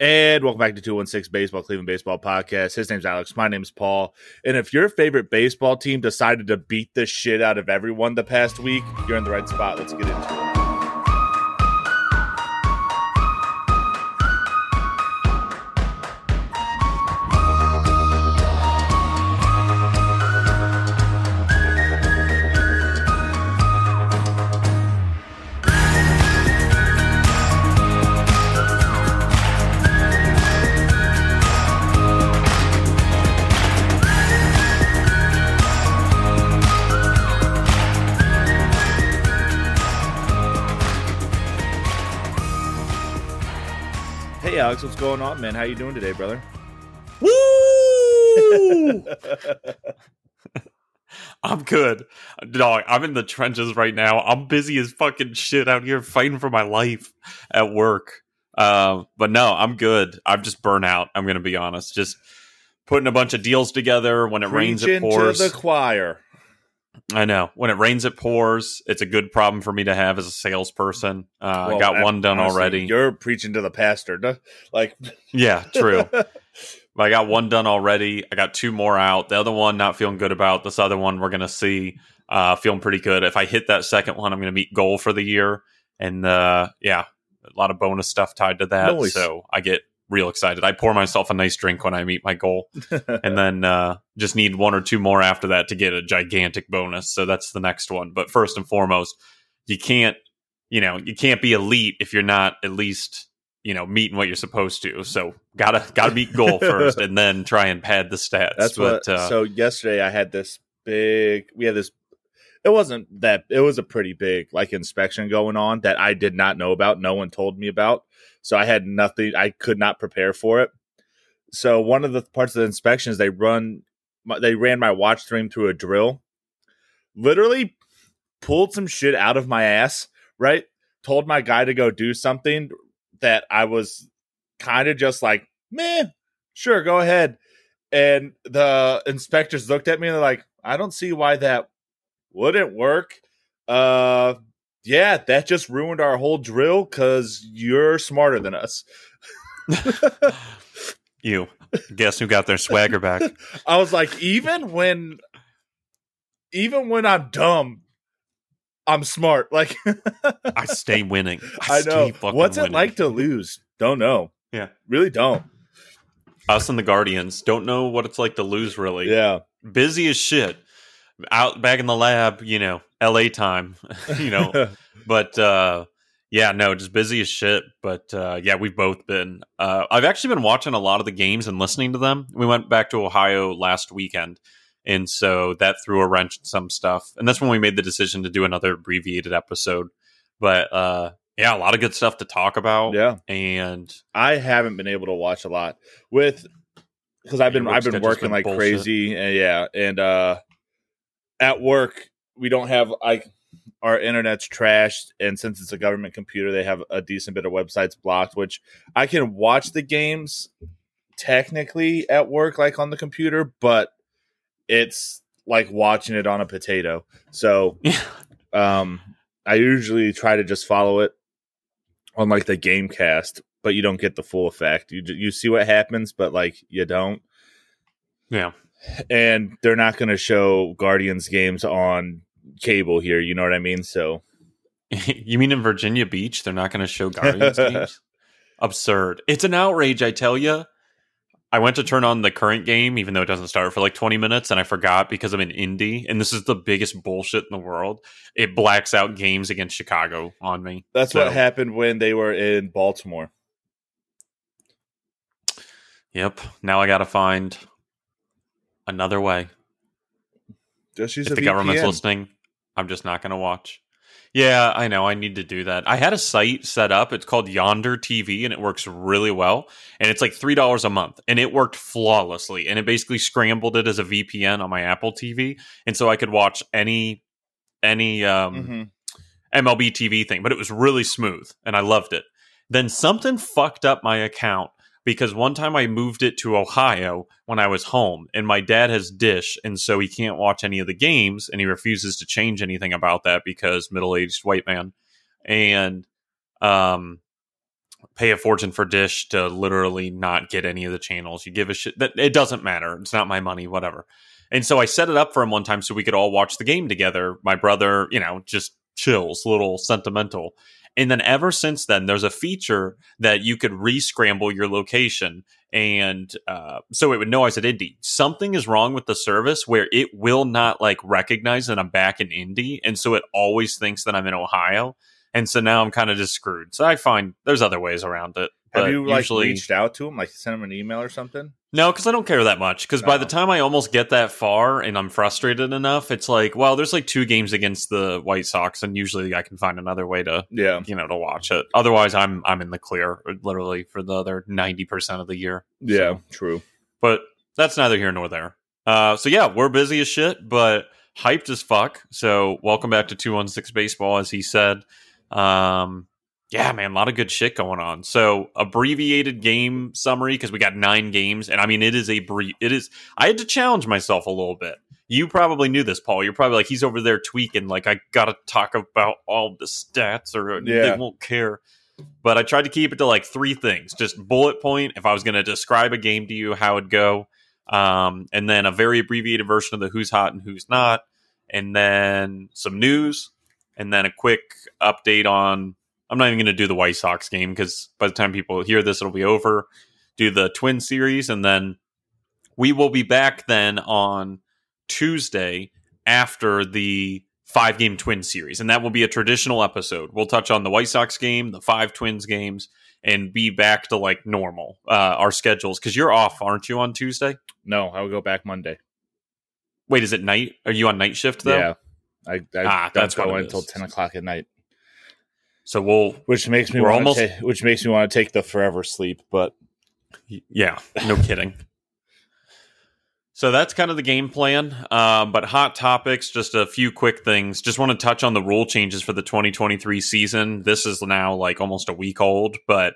And welcome back to 216 Baseball, Cleveland Baseball Podcast. His name's Alex. My name's Paul. And if your favorite baseball team decided to beat the shit out of everyone the past week, you're in the right spot. Let's get into Alex, what's going on, man? How you doing today, brother? Woo! I'm good. Dog, I'm in the trenches right now. I'm busy as fucking shit out here fighting for my life at work. But no, I'm good. I'm just burnt out. I'm going to be honest. Just putting a bunch of deals together. When it rains, it pours. To the choir. I know. When it rains, it pours. It's a good problem for me to have as a salesperson. I got one done already. You're preaching to the pastor. Like, yeah, true. But I got one done already. I got two more out. The other one, not feeling good about. This other one, we're going to see. Feeling pretty good. If I hit that second one, I'm going to meet goal for the year. And, yeah, a lot of bonus stuff tied to that. Nice. So I get real excited. I pour myself a nice drink when I meet my goal, and then just need one or two more after that to get a gigantic bonus. So that's the next one. But first and foremost, you can't be elite if you're not at least, meeting what you're supposed to. So gotta meet goal first, and then try and pad the stats. So yesterday I had this big. We had this. It wasn't that. It was a pretty big inspection going on that I did not know about. No one told me about. So I had nothing. I could not prepare for it. So one of the parts of the inspections, they ran my watch stream through a drill. Literally pulled some shit out of my ass, right? Told my guy to go do something that I was kind of just like, meh, sure, go ahead. And the inspectors looked at me and they're like, I don't see why that wouldn't work. Yeah, that just ruined our whole drill because you're smarter than us. You. Guess who got their swagger back? I was like, even when I'm dumb, I'm smart. Like, I stay winning. I know. What's it winning? Like to lose? Don't know. Yeah. Really don't. Us and the Guardians don't know what it's like to lose, really. Yeah. Busy as shit. Out back in the lab, LA time, but, yeah, no, just busy as shit. But, yeah, we've both been, I've actually been watching a lot of the games and listening to them. We went back to Ohio last weekend. And so that threw a wrench in some stuff. And that's when we made the decision to do another abbreviated episode. But, yeah, a lot of good stuff to talk about. Yeah. And I haven't been able to watch a lot because I've been working like bullshit. Crazy. And, yeah. And, at work, we don't have our internet's trashed, and since it's a government computer, they have a decent bit of websites blocked, which I can watch the games technically at work, like on the computer, but it's like watching it on a potato. So I usually try to just follow it on like the Gamecast, but you don't get the full effect. You see what happens, but you don't. Yeah. And they're not going to show Guardians games on cable here. You know what I mean? So, you mean in Virginia Beach, they're not going to show Guardians games? Absurd. It's an outrage, I tell you. I went to turn on the current game, even though it doesn't start for 20 minutes, and I forgot because I'm in Indy, and this is the biggest bullshit in the world. It blacks out games against Chicago on me. That's what happened when they were in Baltimore. Yep. Now I got to find another way. Just use if the VPN. Government's listening, I'm just not going to watch. Yeah, I know. I need to do that. I had a site set up. It's called Yonder TV, and it works really well. And it's like $3 a month, and it worked flawlessly. And it basically scrambled it as a VPN on my Apple TV, and so I could watch any MLB TV thing. But it was really smooth, and I loved it. Then something fucked up my account. Because one time I moved it to Ohio when I was home, and my dad has Dish, and so he can't watch any of the games, and he refuses to change anything about that because middle-aged white man. And pay a fortune for Dish to literally not get any of the channels. You give a shit. That, it doesn't matter. It's not my money, whatever. And so I set it up for him one time so we could all watch the game together. My brother, you know, just chills, little sentimental. And then ever since then, there's a feature that you could re-scramble your location. And so it would know I was at Indy. Something is wrong with the service where it will not like recognize that I'm back in Indy. And so it always thinks that I'm in Ohio. And so now I'm kind of just screwed. So I find there's other ways around it. Have you usually reached out to him, like sent him an email or something? No, because I don't care that much. Because by the time I almost get that far and I'm frustrated enough, it's like, well, there's like two games against the White Sox, and usually I can find another way to, you know, to watch it. Otherwise, I'm in the clear, literally for the other 90% of the year. Yeah, so. True. But that's neither here nor there. So yeah, we're busy as shit, but hyped as fuck. So welcome back to 216 Baseball, as he said. Yeah, man, a lot of good shit going on. So abbreviated game summary because we got 9 games, and I mean it is. I had to challenge myself a little bit. You probably knew this, Paul. You're probably like, he's over there tweaking. Like I gotta talk about all the stats, or they won't care. But I tried to keep it to like 3 things: just bullet point. If I was gonna describe a game to you, how it'd go, and then a very abbreviated version of the who's hot and who's not, and then some news, and then a quick update on. I'm not even going to do the White Sox game because by the time people hear this, it'll be over. Do the Twin series, and then we will be back then on Tuesday after the 5-game Twin series, and that will be a traditional episode. We'll touch on the White Sox game, the 5 Twins games, and be back to like normal our schedules. Because you're off, aren't you, on Tuesday? No, I will go back Monday. Wait, is it night? Are you on night shift though? Yeah, I don't go until 10 o'clock at night. So which makes me want to take the forever sleep, but yeah, no kidding. So that's kind of the game plan. But hot topics, just a few quick things. Just want to touch on the rule changes for the 2023 season. This is now like almost a week old, but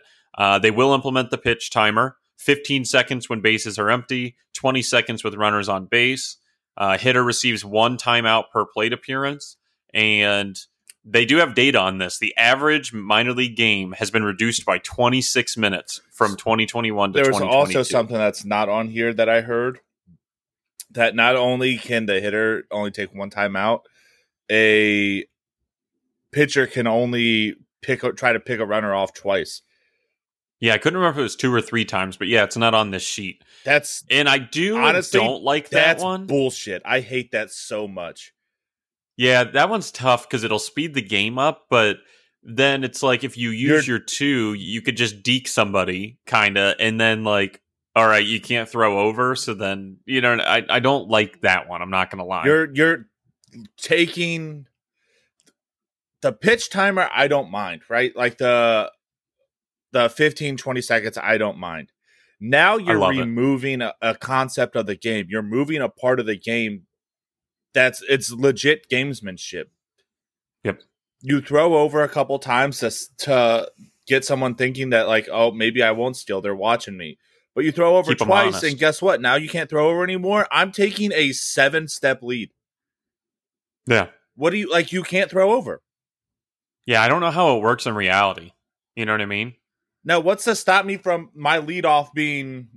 they will implement the pitch timer: 15 seconds when bases are empty, 20 seconds with runners on base. Hitter receives 1 timeout per plate appearance, and they do have data on this. The average minor league game has been reduced by 26 minutes from 2021 to 2022. There was also something that's not on here that I heard, that not only can the hitter only take 1 timeout, a pitcher can only try to pick a runner off twice. Yeah, I couldn't remember if it was 2 or 3 times, but yeah, it's not on this sheet. I honestly don't like that one. Bullshit. I hate that so much. Yeah, that one's tough because it'll speed the game up, but then it's like if you use your 2, you could just deke somebody, kind of, and then, like, all right, you can't throw over, so then, you know, I don't like that one, I'm not going to lie. You're taking the pitch timer, I don't mind, right? Like the 15, 20 seconds, I don't mind. Now you're removing a concept of the game. You're moving a part of the game. It's legit gamesmanship. Yep. You throw over a couple times to get someone thinking that, like, oh, maybe I won't steal. They're watching me. But you throw over twice, and guess what? Now you can't throw over anymore. I'm taking a 7-step lead. Yeah. What do you, like, you can't throw over. Yeah, I don't know how it works in reality. You know what I mean? Now, what's to stop me from my leadoff being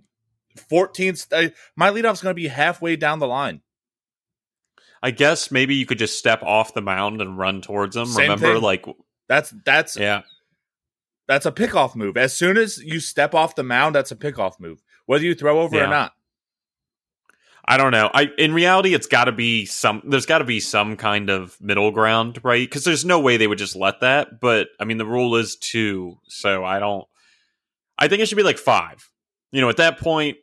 14th? My leadoff's going to be halfway down the line. I guess maybe you could just step off the mound and run towards them. That's a pickoff move. As soon as you step off the mound, that's a pickoff move, whether you throw over or not. I don't know. In reality, it's got to be there's got to be some kind of middle ground, right? Because there's no way they would just let that. But I mean, the rule is 2, so I think it should be like 5. You know, at that point.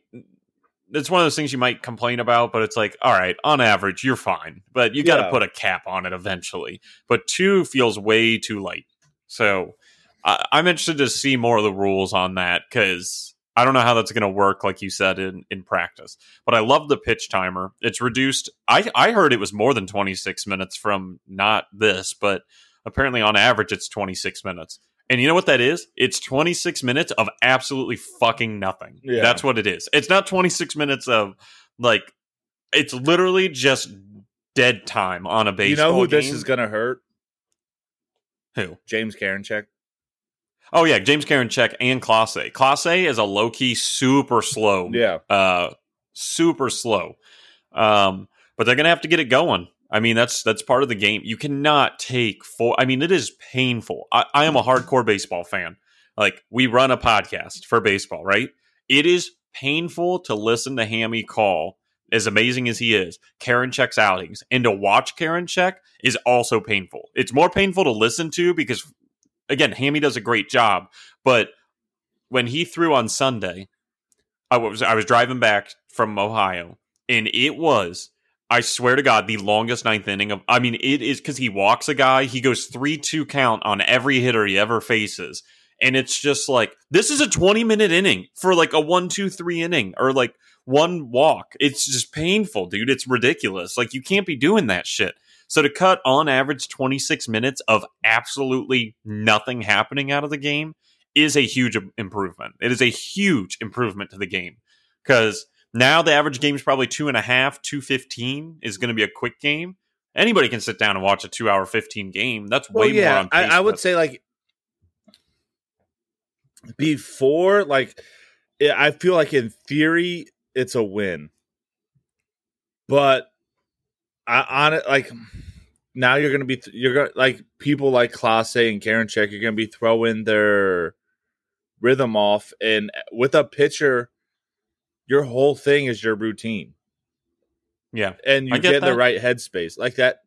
It's one of those things you might complain about, but it's like, all right, on average, you're fine. But you got to put a cap on it eventually. But 2 feels way too light. So I'm interested to see more of the rules on that because I don't know how that's going to work, like you said, in practice. But I love the pitch timer. It's reduced. I heard it was more than 26 minutes from not this, but apparently on average, it's 26 minutes. And you know what that is? It's 26 minutes of absolutely fucking nothing. Yeah. That's what it is. It's not 26 minutes of, like, it's literally just dead time on a baseball game. You know who this is going to hurt? Who? James Karinchak. Oh yeah, James Karinchak and Clase. Clase is a low key, super slow. Yeah, super slow. But they're gonna have to get it going. I mean, that's part of the game. You cannot take full. I mean, it is painful. I am a hardcore baseball fan. Like, we run a podcast for baseball, right? It is painful to listen to Hammy call, as amazing as he is, Karinchak's outings. And to watch Karinchak is also painful. It's more painful to listen to because, again, Hammy does a great job. But when he threw on Sunday, I was driving back from Ohio, and it was, I swear to God, the longest ninth inning of. I mean, it is, because he walks a guy. He goes 3-2 count on every hitter he ever faces. And it's just like, this is a 20-minute inning for like a 1-2-3 inning or like one walk. It's just painful, dude. It's ridiculous. Like, you can't be doing that shit. So to cut on average 26 minutes of absolutely nothing happening out of the game is a huge improvement. It is a huge improvement to the game, because now the average game is probably 2.5, 2:15 is going to be a quick game. Anybody can sit down and watch a 2 hour 15 game. That's way more on pace. I would say, like, before, like, I feel like in theory it's a win, but now you're gonna people like Clase and Karinchak, you're gonna be throwing their rhythm off, and with a pitcher, your whole thing is your routine. Yeah, and you get the right headspace like that.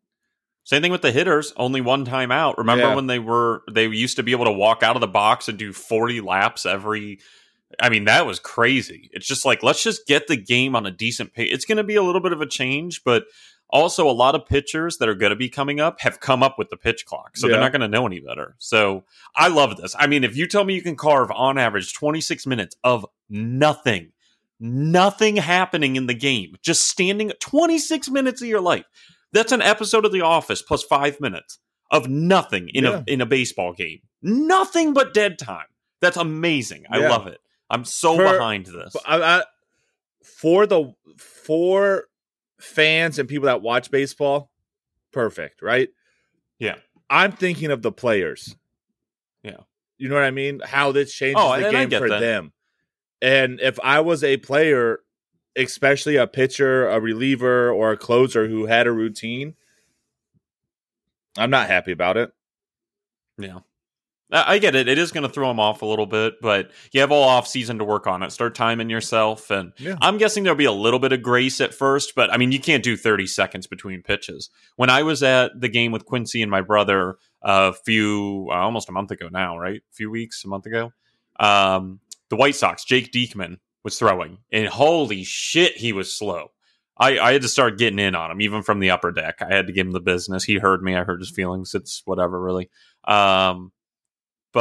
Same thing with the hitters, only one time out. Remember when they used to be able to walk out of the box and do 40 laps every. I mean, that was crazy. It's just like, let's just get the game on a decent pace. It's going to be a little bit of a change, but also a lot of pitchers that are going to be coming up have come up with the pitch clock, so they're not going to know any better. So I love this. I mean, if you tell me you can carve on average 26 minutes of nothing happening in the game, just standing 26 minutes of your life. That's an episode of The Office plus 5 minutes of nothing in a baseball game. Nothing but dead time. That's amazing. I love it. I'm so behind this. For fans and people that watch baseball, perfect, right? Yeah. I'm thinking of the players. Yeah. You know what I mean? How this changes the game for them. And if I was a player, especially a pitcher, a reliever, or a closer who had a routine, I'm not happy about it. Yeah. I get it. It is going to throw them off a little bit, but you have all off season to work on it. Start timing yourself. And I'm guessing there'll be a little bit of grace at first, but I mean, you can't do 30 seconds between pitches. When I was at the game with Quincy and my brother almost a month ago now, right? A few weeks, a month ago. The White Sox, Jake Diekman was throwing, and holy shit, he was slow. I had to start getting in on him, even from the upper deck. I had to give him the business. He heard me. I heard his feelings. It's whatever, really.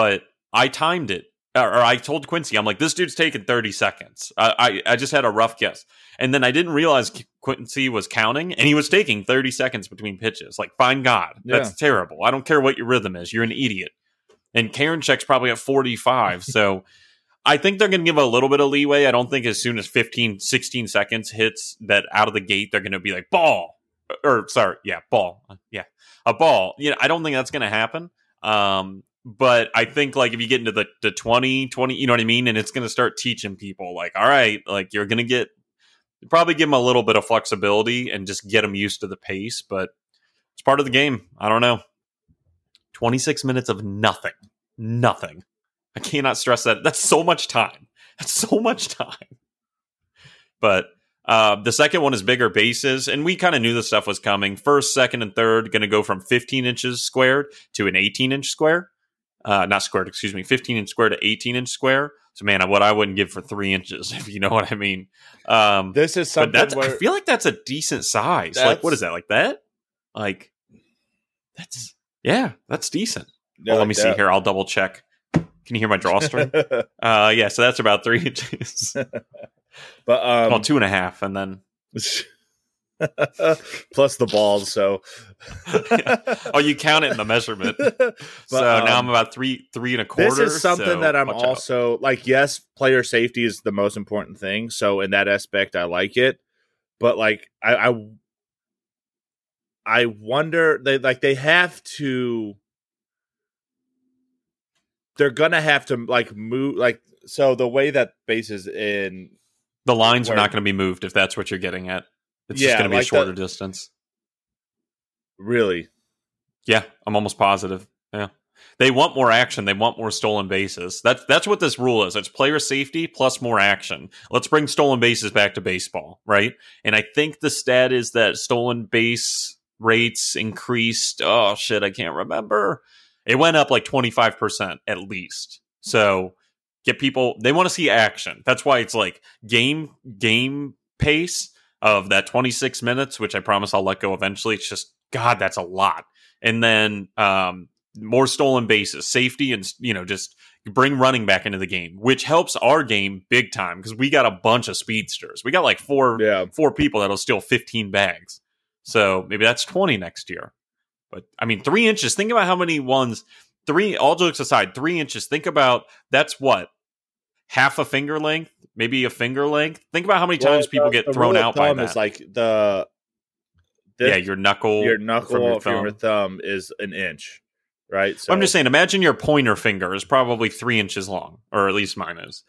But I timed it, or I told Quincy, I'm like, this dude's taking 30 seconds. I just had a rough guess. And then I didn't realize Quincy was counting, and he was taking 30 seconds between pitches. Like, fine God, that's terrible. I don't care what your rhythm is. You're an idiot. And Karinchak's probably at 45. So I think they're going to give a little bit of leeway. I don't think as soon as 15, 16 seconds hits that out of the gate, they're going to be like, ball. Ball. Yeah, a ball. You know, I don't think that's going to happen. But I think, like, if you get into the 20, you know what I mean? And it's going to start teaching people, like, all right, like, you're going to get, probably give them a little bit of flexibility and just get them used to the pace. But it's part of the game. I don't know. 26 minutes of nothing. Nothing. I cannot stress that. That's so much time. That's so much time. But the second one is bigger bases, and we kind of knew this stuff was coming. First, second, and third going to go from 15 inches squared to an 18-inch square. 15-inch square to 18-inch square. So, man, what I wouldn't give for 3 inches, if you know what I mean. This is something where I feel like that's a decent size. Like, what is that? Like that? Like, that's decent. Yeah, well, let me see here. I'll double check. Can you hear my drawstring? So that's about 3 inches. But 2.5, and then... plus the balls, so you count it in the measurement. But, so now I'm about three and a quarter. This is something that I'm also like, yes, player safety is the most important thing, so in that aspect I like it, but like I wonder, they have to they're gonna have to like move, like, so the way that base is in, the lines are not going to be moved if that's what you're getting at. It's just going to be like a shorter distance. Really? Yeah, I'm almost positive. Yeah, they want more action. They want more stolen bases. That's what this rule is. It's player safety plus more action. Let's bring stolen bases back to baseball, right? And I think the stat is that stolen base rates increased. Oh shit, I can't remember. It went up like 25% at least. So get people, they want to see action. That's why it's like game pace of that 26 minutes, which I promise I'll let go eventually. It's just, God, that's a lot. And then more stolen bases, safety, and, you know, just bring running back into the game, which helps our game big time because we got a bunch of speedsters. We got like four people that'll steal 15 bags. So maybe that's 20 next year. But I mean, 3 inches. Think about how many ones, all jokes aside, 3 inches. Think about, that's what? Half a finger length, maybe a finger length. Think about how many times people get thrown out by that. Is like your knuckle from your thumb is an inch, right? So I'm just saying, imagine your pointer finger is probably 3 inches long, or at least mine is.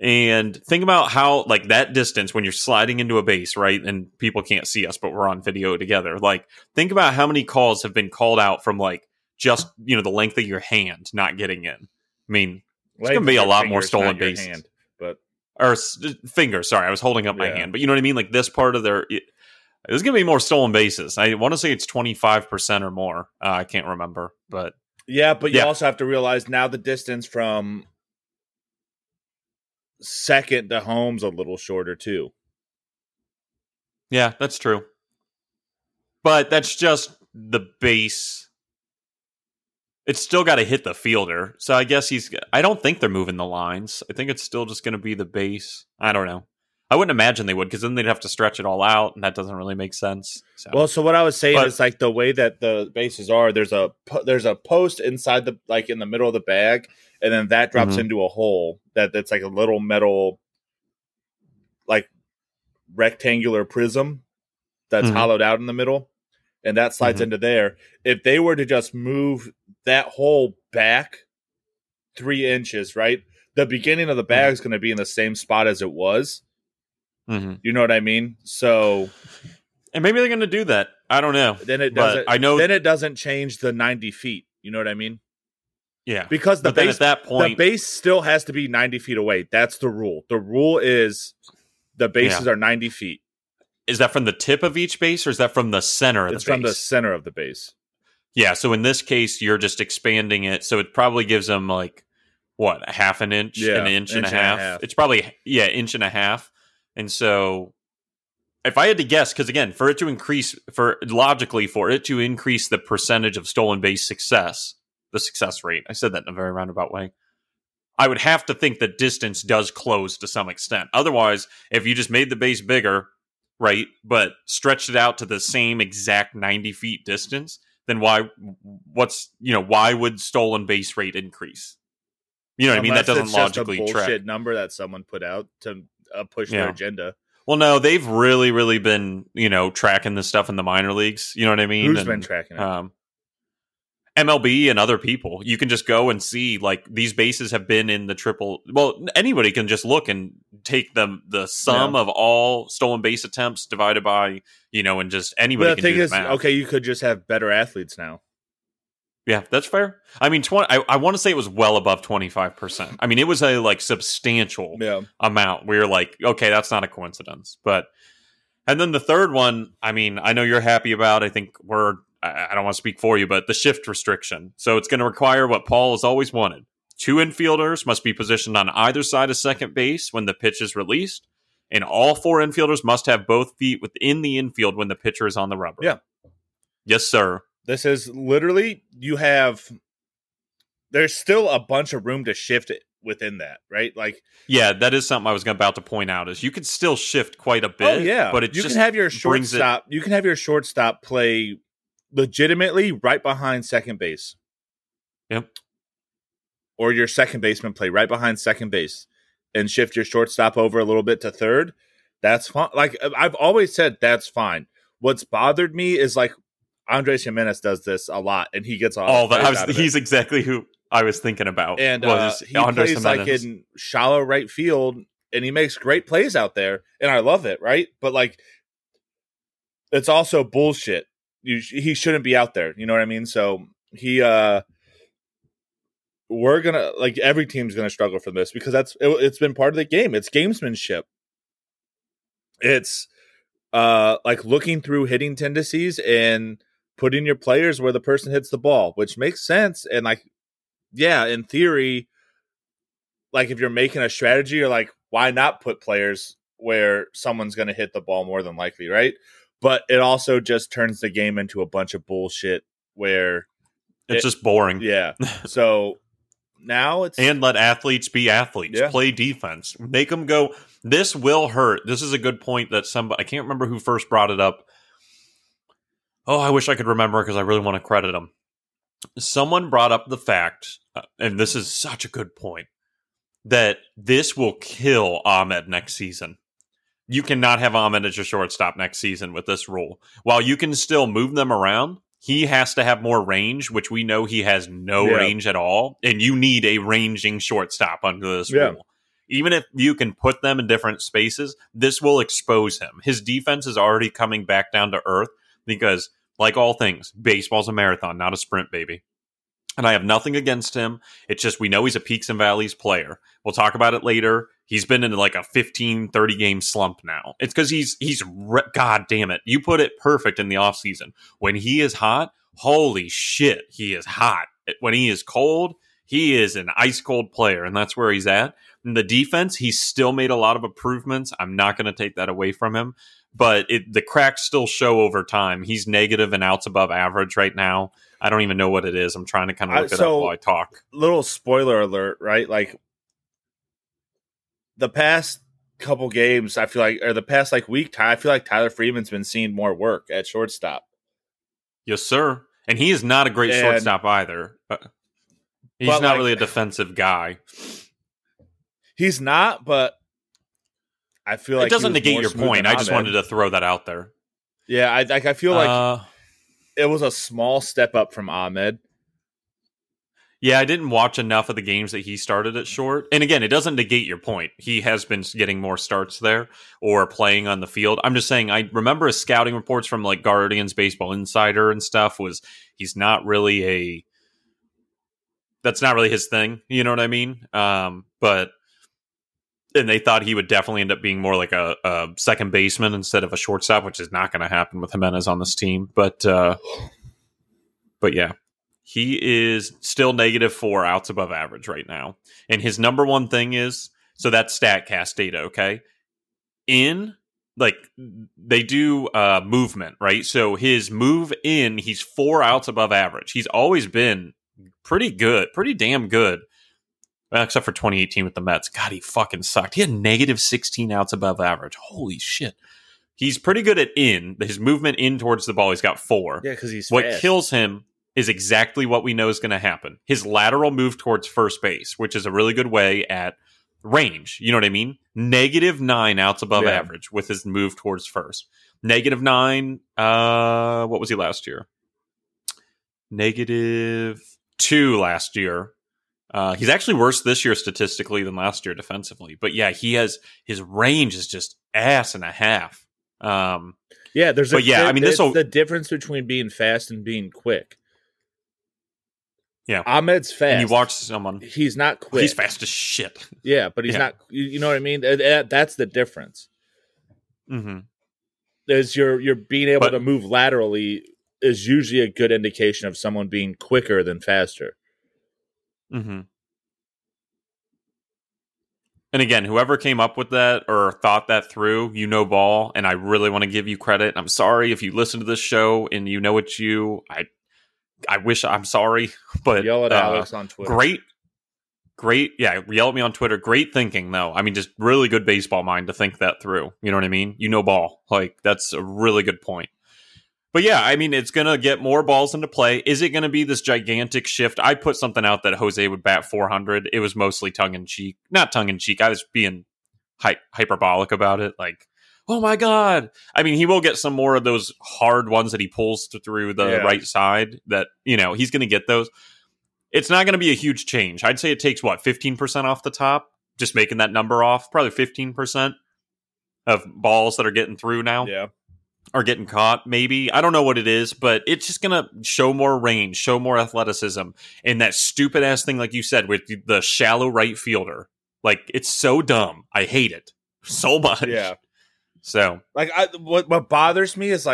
And think about how, like, that distance when you're sliding into a base, right? And people can't see us, but we're on video together. Like, think about how many calls have been called out from, like, just, you know, the length of your hand not getting in. I mean, it's going to be a lot more stolen bases. Hand, but... Or finger, sorry. I was holding up my hand. But you know what I mean? Like this part of their... There's going to be more stolen bases. I want to say it's 25% or more. I can't remember. But you also have to realize now the distance from second to home's a little shorter too. Yeah, that's true. But that's just the base... It's still got to hit the fielder. So I guess I don't think they're moving the lines. I think it's still just going to be the base. I don't know. I wouldn't imagine they would, because then they'd have to stretch it all out, and that doesn't really make sense. So. Well, so what I was saying is, like, the way that the bases are, there's a post inside the, like, in the middle of the bag, and then that drops into a hole that's like a little metal, like, rectangular prism that's hollowed out in the middle. And that slides into there. If they were to just move that hole back 3 inches, right? The beginning of the bag is going to be in the same spot as it was. You know what I mean? So, and maybe they're going to do that. I don't know. Then it doesn't. I know. Then it doesn't change the 90 feet. You know what I mean? Yeah. Because the base, at that point, the base still has to be 90 feet away. That's the rule. The rule is the bases are 90 feet. Is that from the tip of each base, or is that from the center of the base? It's from the center of the base. Yeah, so in this case, you're just expanding it, so it probably gives them, like, what, a half an inch, an inch and a half? It's probably, inch and a half. And so, if I had to guess, because again, for it to increase the percentage of stolen base success, the success rate, I said that in a very roundabout way, I would have to think that distance does close to some extent. Otherwise, if you just made the base bigger... Right, but stretched it out to the same exact 90 feet distance, then why would stolen base rate increase? You know what I mean? That doesn't logically track. It's just a bullshit number that someone put out to push their agenda. Well, no, they've really, really been, you know, tracking this stuff in the minor leagues. You know what I mean? Who's been tracking it? MLB and other people. You can just go and see, like, these bases have been in the triple. Well, anybody can just look and take the sum of all stolen base attempts divided by, you know, and just anybody can do the math. Okay, you could just have better athletes now. Yeah, that's fair. I mean, I want to say it was well above 25%. I mean, it was a, like, substantial amount. We were like, okay, that's not a coincidence. But, and then the third one, I mean, I know you're happy about, I think we're, I don't want to speak for you, but the shift restriction. So it's going to require what Paul has always wanted. 2 infielders must be positioned on either side of second base when the pitch is released, and all 4 infielders must have both feet within the infield when the pitcher is on the rubber. Yeah. Yes, sir. This is literally, there's still a bunch of room to shift within that, right? Like, yeah, that is something I was about to point out, is you could still shift quite a bit. Oh, yeah. But you can have your shortstop play legitimately right behind second base. Yep. Or your second baseman play right behind second base and shift your shortstop over a little bit to third. That's fine. Like, I've always said, that's fine. What's bothered me is, like, Andrés Giménez does this a lot, and he gets all. He's exactly who I was thinking about. And he plays like in shallow right field, and he makes great plays out there, and I love it, right? But like, it's also bullshit. He shouldn't be out there. You know what I mean? So he, we're gonna, like, every team's gonna struggle for this because it's been part of the game. It's gamesmanship. It's like looking through hitting tendencies and putting your players where the person hits the ball, which makes sense. And like, yeah, in theory, like if you're making a strategy, you're like, why not put players where someone's gonna hit the ball more than likely, right? But it also just turns the game into a bunch of bullshit where it's just boring. Yeah. So now it's... And let athletes be athletes. Yeah. Play defense. Make them go... This will hurt. This is a good point that somebody... I can't remember who first brought it up. Oh, I wish I could remember because I really want to credit them. Someone brought up the fact, and this is such a good point, that this will kill Ahmed next season. You cannot have Ahmed as your shortstop next season with this rule. While you can still move them around, he has to have more range, which we know he has no range at all. And you need a ranging shortstop under this rule. Even if you can put them in different spaces, this will expose him. His defense is already coming back down to earth because, like all things, baseball's a marathon, not a sprint, baby. And I have nothing against him. It's just we know he's a peaks and valleys player. We'll talk about it later. He's been in like a 15, 30-game slump now. It's because he's God damn it. You put it perfect in the offseason. When he is hot, holy shit, he is hot. When he is cold, he is an ice-cold player, and that's where he's at. In the defense, he's still made a lot of improvements. I'm not going to take that away from him. But the cracks still show over time. He's negative and outs above average right now. I don't even know what it is. I'm trying to kind of look it up while I talk. Little spoiler alert, right? Like, the past couple games, I feel like, or the past like week, I feel like Tyler Freeman's been seeing more work at shortstop. Yes, sir. And he is not a great shortstop either. He's not really a defensive guy. He's not, but I feel like it doesn't negate your point. I just wanted to throw that out there. Yeah, I feel like it was a small step up from Ahmed. Yeah, I didn't watch enough of the games that he started at short. And again, it doesn't negate your point. He has been getting more starts there or playing on the field. I'm just saying, I remember his scouting reports from like Guardians Baseball Insider and stuff was he's not really that's not really his thing. You know what I mean? And they thought he would definitely end up being more like a second baseman instead of a shortstop, which is not going to happen with Jimenez on this team. But yeah. He is still -4 outs above average right now. And his number one thing is, so that's StatCast data, okay? In, like, they do movement, right? So his move in, he's 4 outs above average. He's always been pretty good, pretty damn good, well, except for 2018 with the Mets. God, he fucking sucked. He had -16 outs above average. Holy shit. He's pretty good at in. His movement in towards the ball, he's got 4. Yeah, because he's fast. What kills him is exactly what we know is going to happen. His lateral move towards first base, which is a really good way at range. You know what I mean? -9 outs above average with his move towards first. -9. What was he last year? -2 last year. He's actually worse this year statistically than last year defensively. But yeah, he has his range is just ass and a half. The difference between being fast and being quick. Yeah, Ahmed's fast. And you watch someone. He's not quick. He's fast as shit. Yeah, but he's not. You know what I mean? That's the difference. Mm-hmm. Is you're being able to move laterally is usually a good indication of someone being quicker than faster. Mm-hmm. And again, whoever came up with that or thought that through, you know ball, and I really want to give you credit. I'm sorry if you listen to this show and you know it's you. I wish I'm sorry, but yell at Alex on Twitter. Great. Yeah. Yell at me on Twitter. Great thinking though. I mean, just really good baseball mind to think that through. You know what I mean? You know, ball, like that's a really good point, but yeah, I mean, it's going to get more balls into play. Is it going to be this gigantic shift? I put something out that Jose would bat .400. It was mostly not tongue in cheek. I was being hyperbolic about it. Like, oh my God. I mean, he will get some more of those hard ones that he pulls through the right side that, you know, he's going to get those. It's not going to be a huge change. I'd say it takes, 15% off the top? Just making that number off. Probably 15% of balls that are getting through now. Yeah. Are getting caught, maybe. I don't know what it is, but it's just going to show more range, show more athleticism. And that stupid-ass thing, like you said, with the shallow right fielder. Like, it's so dumb. I hate it so much. Yeah. So. What bothers me is,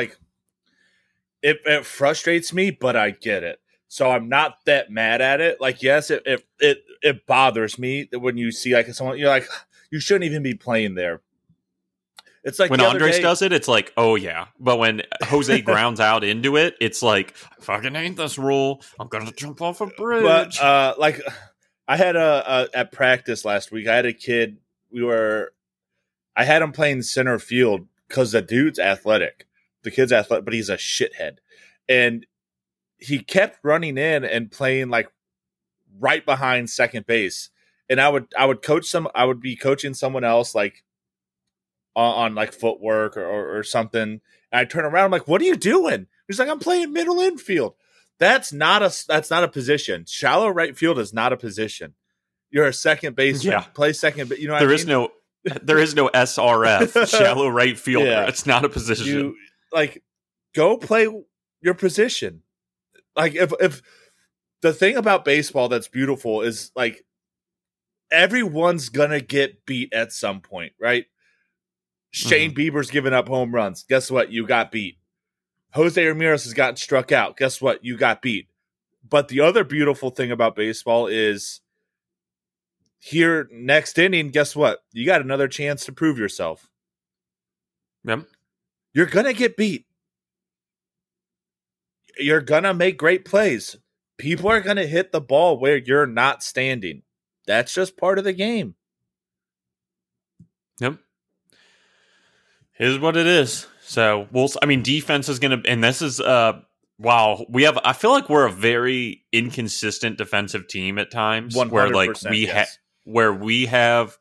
it frustrates me, but I get it. So I'm not that mad at it. Yes, it bothers me when you see someone, you're like, you shouldn't even be playing there. It's like when Andres does it, it's like, oh yeah. But when Jose grounds out into it, it's like, I fucking hate this rule. I'm gonna jump off a bridge. But I had a at practice last week. I had a kid. I had him playing center field because the dude's athletic. The kid's athletic, but he's a shithead, and he kept running in and playing right behind second base. And I would be coaching someone else on footwork or something. And I turn around, I'm like, what are you doing? He's like, I'm playing middle infield. That's not a position. Shallow right field is not a position. You're a second baseman. Yeah. Play second, but you know what I mean? There is no SRF, shallow right fielder. Yeah. It's not a position. You, go play your position. If the thing about baseball that's beautiful is everyone's gonna get beat at some point, right? Shane Bieber's giving up home runs. Guess what? You got beat. Jose Ramirez has gotten struck out. Guess what? You got beat. But the other beautiful thing about baseball is here next inning, guess what? You got another chance to prove yourself. Yep. You're gonna get beat. You're going to make great plays. People are going to hit the ball where you're not standing. That's just part of the game. Yep. Here's what it is. So, defense is going to, and this is, I feel like we're a very inconsistent defensive team at times. 100%, where we have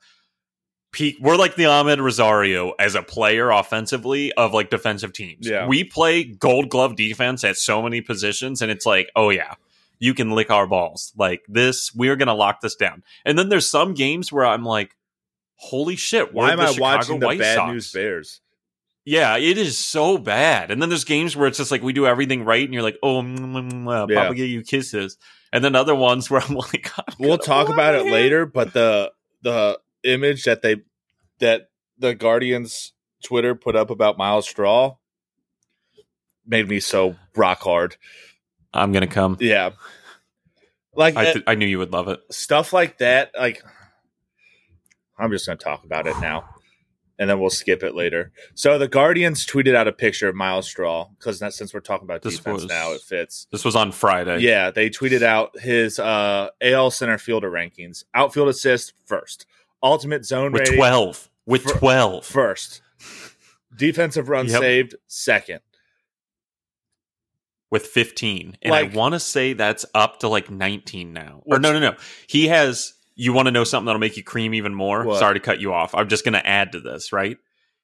peak, we're like the Ahmed Rosario as a player offensively of defensive teams. Yeah. We play gold glove defense at so many positions, and it's like, oh yeah, you can lick our balls. We're going to lock this down. And then there's some games where I'm like, holy shit, why am I watching the Bad News Bears? Yeah, it is so bad. And then there's games where it's just we do everything right, and you're like, oh, Papa gave you kisses. And then other ones where I'm like, we'll talk about it later, but the image that the Guardians Twitter put up about Miles Straw made me so rock hard. I'm gonna come. Yeah, I knew you would love it. Stuff like that. I'm just gonna talk about it now, and then we'll skip it later. So the Guardians tweeted out a picture of Miles Straw because since we're talking about defense now, it fits. This was on Friday. Yeah, they tweeted out his AL center fielder rankings: outfield assist first. Ultimate zone rating. 12. With 12. First. Defensive runs saved. Second. With 15. And I want to say that's up to 19 now. Or no. He has... You want to know something that'll make you cream even more? What? Sorry to cut you off. I'm just going to add to this, right?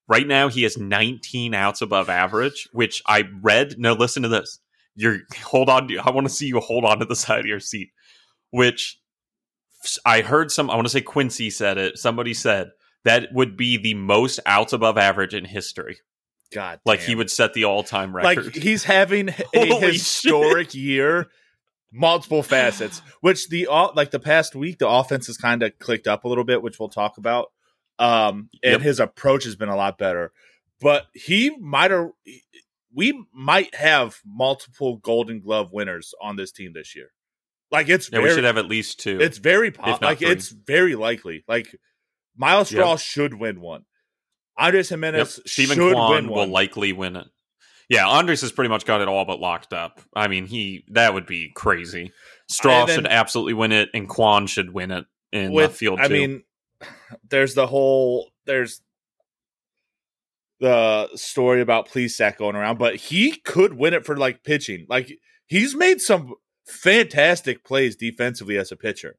Right now, he has 19 outs above average, which I read. No, listen to this. Hold on. I want to see you hold on to the side of your seat. Which... I heard I want to say Quincy said it. Somebody said that would be the most outs above average in history. God, he would set the all-time record. He's having a historic year, multiple facets. Which the past week, the offense has kind of clicked up a little bit, which we'll talk about. And his approach has been a lot better. But we might have multiple Golden Glove winners on this team this year. We should have at least two. It's very possible. It's very likely. Miles Straw should win one. Andres Jimenez Steven should Kwan win one. Will likely win it. Yeah, Andres has pretty much got it all but locked up. I mean, that would be crazy. Straw should absolutely win it, and Kwan should win it in left field too. There's the story about Plesac going around, but he could win it for pitching. He's made some fantastic plays defensively as a pitcher.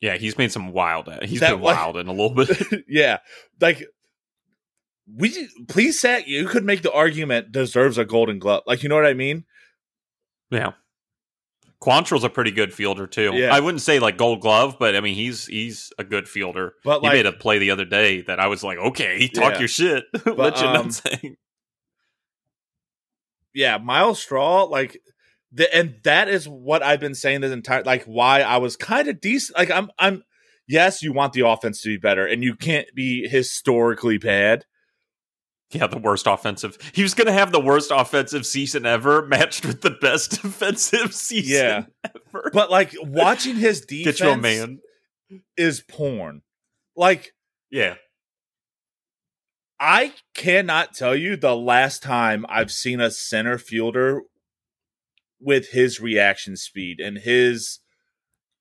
Yeah, he's made some wild. He's been wild in a little bit. Yeah, Plesac, you could make the argument deserves a Golden Glove. You know what I mean? Yeah. Quantrill's a pretty good fielder too. Yeah. I wouldn't say like Gold Glove, but I mean he's a good fielder. But he made a play the other day that I was like, okay, talk your shit. But, let you know saying. Yeah, Miles Straw, like, and that is what I've been saying this entire, like, why I was kind of decent. Like, I'm. Yes, you want the offense to be better, and you can't be historically bad. Yeah, the worst offensive. He was going to have the worst offensive season ever, matched with the best defensive season ever. But, like, watching his defense is porn. Like, yeah. I cannot tell you the last time I've seen a center fielder with his reaction speed and his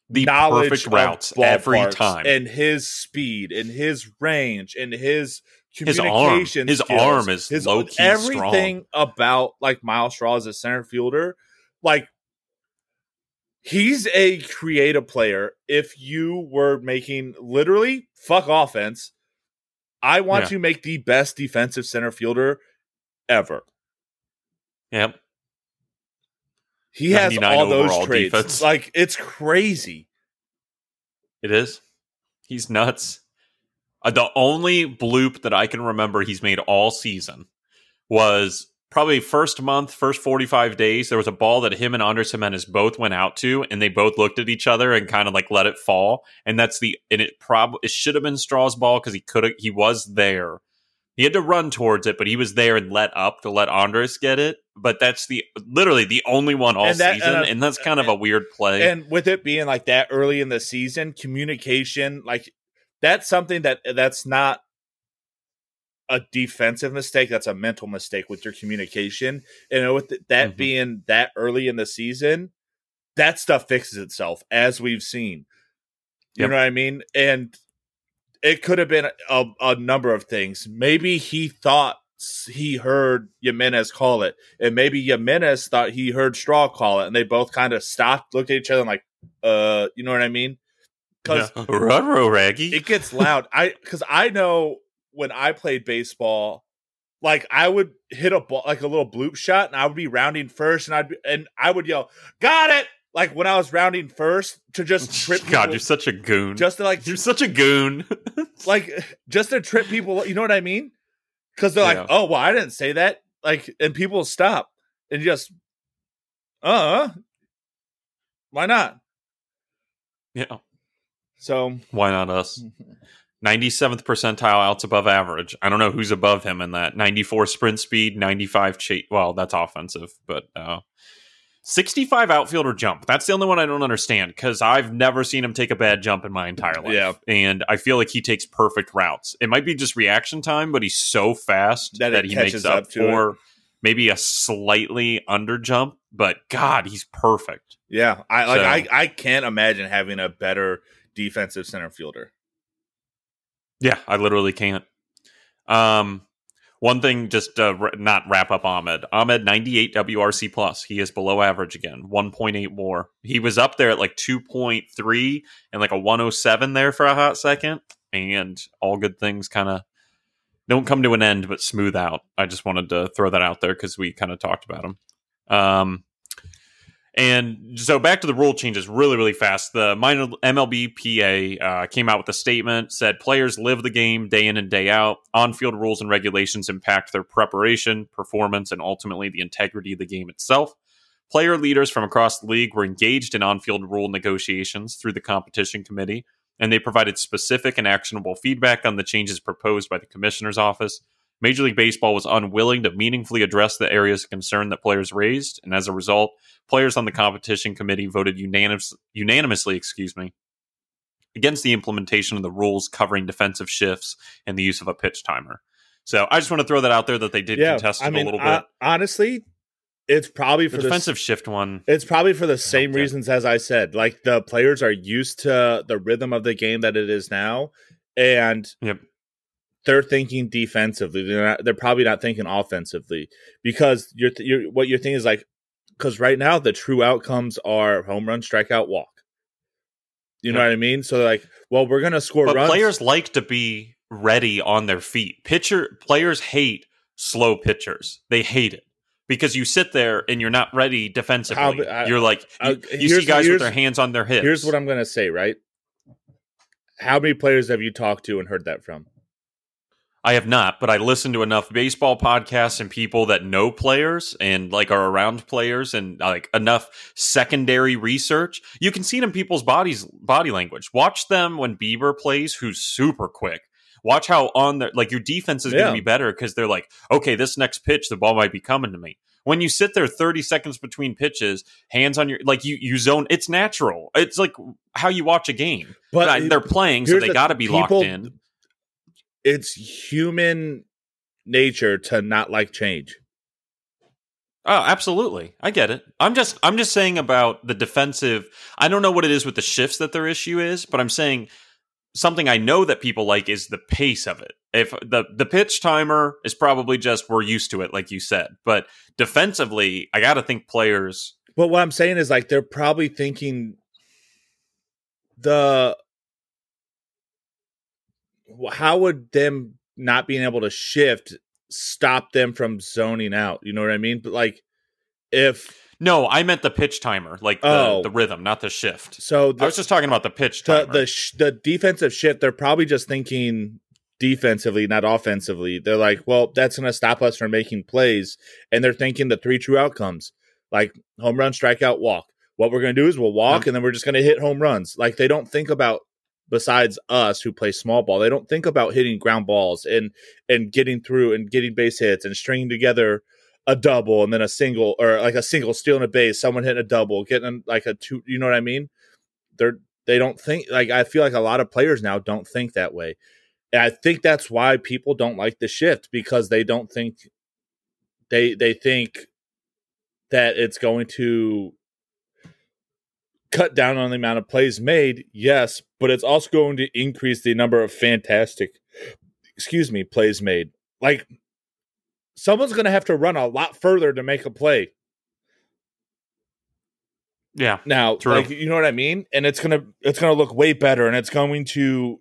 knowledge perfect routes every time, and his speed and his range and his communication, his arm is low key everything strong. Everything about like Miles Straw as a center fielder, like he's a creative player. If you were making literally fuck offense, I want to make the best defensive center fielder ever. Yep. He has all those traits. Defense. Like, it's crazy. It is. He's nuts. The only bloop that I can remember he's made all season was probably first month, first 45 days. There was a ball that him and Andres Jimenez both went out to, and they both looked at each other and kind of like let it fall. And that's it should have been Straw's ball because he was there. He had to run towards it, but he was there and let up to let Andres get it. But that's literally the only one all season. And that's kind of a weird play. And with it being like that early in the season, communication, like that's something that's not a defensive mistake. That's a mental mistake with your communication. And with that being that early in the season, that stuff fixes itself, as we've seen. You know what I mean? And it could have been a number of things. Maybe he thought he heard Jimenez call it, and maybe Jimenez thought he heard Straw call it, and they both kind of stopped, looked at each other, and like, you know what I mean? Because it gets loud. Because I know when I played baseball, like I would hit a ball, like a little bloop shot, and I would be rounding first, and I would yell, "Got it!" Like when I was rounding first to just trip people. God, you're such a goon. Just to like, you're such a goon. Like just to trip people. You know what I mean? Because they're like, oh, well, I didn't say that. Like, and people stop and just, why not? Yeah. So why not us? 97th percentile outs above average. I don't know who's above him in that. 94 sprint speed, 95 chase. Well, that's offensive, but, 65 outfielder jump. That's the only one I don't understand because I've never seen him take a bad jump in my entire life. Yeah. And I feel like he takes perfect routes. It might be just reaction time, but he's so fast that he makes up for maybe a slightly under jump. But God, he's perfect. Yeah. I can't imagine having a better defensive center fielder. Yeah, I literally can't. One thing, just to not wrap up Ahmed. Ahmed, 98 WRC+. He is below average again, 1.8 more. He was up there at like 2.3 and like a 107 there for a hot second. And all good things kind of don't come to an end, but smooth out. I just wanted to throw that out there because we kind of talked about him. And so back to the rule changes really, really fast. The minor MLBPA came out with a statement, said players live the game day in and day out. On-field rules and regulations impact their preparation, performance, and ultimately the integrity of the game itself. Player leaders from across the league were engaged in on-field rule negotiations through the competition committee, and they provided specific and actionable feedback on the changes proposed by the commissioner's office. Major League Baseball was unwilling to meaningfully address the areas of concern that players raised, and as a result, players on the competition committee voted unanimously against the implementation of the rules covering defensive shifts and the use of a pitch timer. So I just want to throw that out there that they did contest it a little bit. Honestly, it's probably for the defensive shift one. It's probably for the same reasons as I said. Like the players are used to the rhythm of the game that it is now, and they're thinking defensively. They're probably not thinking offensively because what you're thinking is like. Because right now the true outcomes are home run, strikeout, walk. You know what I mean? So like, well, we're gonna score runs. Players like to be ready on their feet. Players hate slow pitchers. They hate it. because you sit there and you're not ready defensively. You see guys with their hands on their hips. Here's what I'm going to say, right? How many players have you talked to and heard that from? I have not, but I listen to enough baseball podcasts and people that know players and like are around players and like enough secondary research. You can see it in people's body language. Watch them when Bieber plays, who's super quick. Watch how on their, like your defense is going to be better because they're like, okay, this next pitch, the ball might be coming to me. When you sit there 30 seconds between pitches, hands on your, like you zone, it's natural. It's like how you watch a game, but they're playing, so they got to be locked in. It's human nature to not like change. Oh, absolutely. I get it. I'm just saying about the defensive. I don't know what it is with the shifts that their issue is, but I'm saying something I know that people like is the pace of it. If the pitch timer is probably just we're used to it, like you said. But defensively, I got to think players. But what I'm saying is like they're probably thinking how would them not being able to shift stop them from zoning out? You know what I mean? But like, no, I meant the pitch timer, like the rhythm, not the shift. So I was just talking about the pitch timer. The defensive shift, they're probably just thinking defensively, not offensively. They're like, well, that's going to stop us from making plays. And they're thinking the three true outcomes, like home run, strikeout, walk. What we're going to do is we'll walk and then we're just going to hit home runs. Like they don't think about, besides us who play small ball, they don't think about hitting ground balls and getting through and getting base hits and stringing together a double and then a single, or like a single, stealing a base, someone hitting a double, getting like a two, you know what I mean? They don't think, like, I feel like a lot of players now don't think that way. And I think that's why people don't like the shift, because they don't think, they think that it's going to cut down on the amount of plays made, yes, but it's also going to increase the number of fantastic, plays made. Like, someone's going to have to run a lot further to make a play. Yeah. Now, true. Like, you know what I mean? And it's going to look way better, and they're going to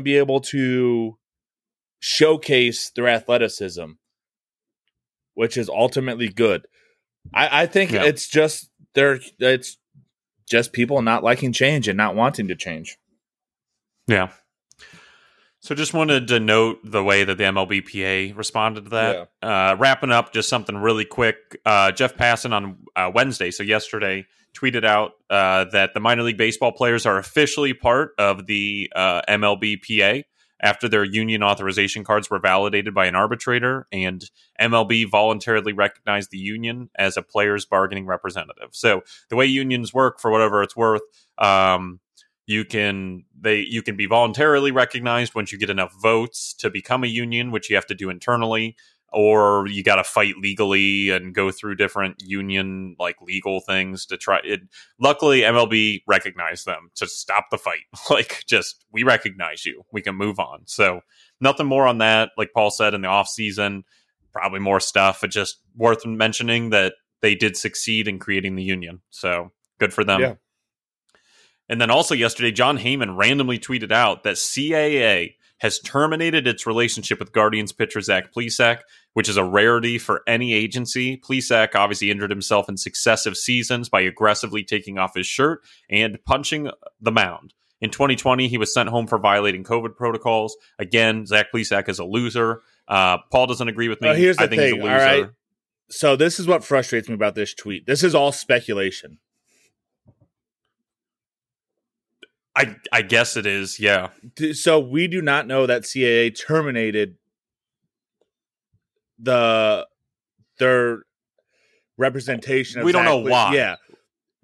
be able to showcase their athleticism, which is ultimately good. I think it's just just people not liking change and not wanting to change. Yeah. So just wanted to note the way that the MLBPA responded to that. Yeah. Wrapping up, just something really quick. Jeff Passan on Wednesday, so yesterday, tweeted out that the minor league baseball players are officially part of the MLBPA after their union authorization cards were validated by an arbitrator, and MLB voluntarily recognized the union as a player's bargaining representative. So the way unions work, for whatever it's worth, you can be voluntarily recognized once you get enough votes to become a union, which you have to do internally, or you got to fight legally and go through different union like legal things to try it. Luckily, MLB recognized them to stop the fight. Like, just, we recognize you, we can move on. So nothing more on that. Like Paul said, in the off season, probably more stuff. It's just worth mentioning that they did succeed in creating the union. So good for them. Yeah. And then also yesterday, John Heyman randomly tweeted out that CAA has terminated its relationship with Guardians pitcher Zach Plesac, which is a rarity for any agency. Plesac obviously injured himself in successive seasons by aggressively taking off his shirt and punching the mound. In 2020, he was sent home for violating COVID protocols. Again, Zach Plesac is a loser. Paul doesn't agree with me. Here's the I think thing, he's a loser. All right? So this is what frustrates me about this tweet. This is all speculation. I guess it is, yeah. So we do not know that CAA terminated their representation. We don't know why. Yeah.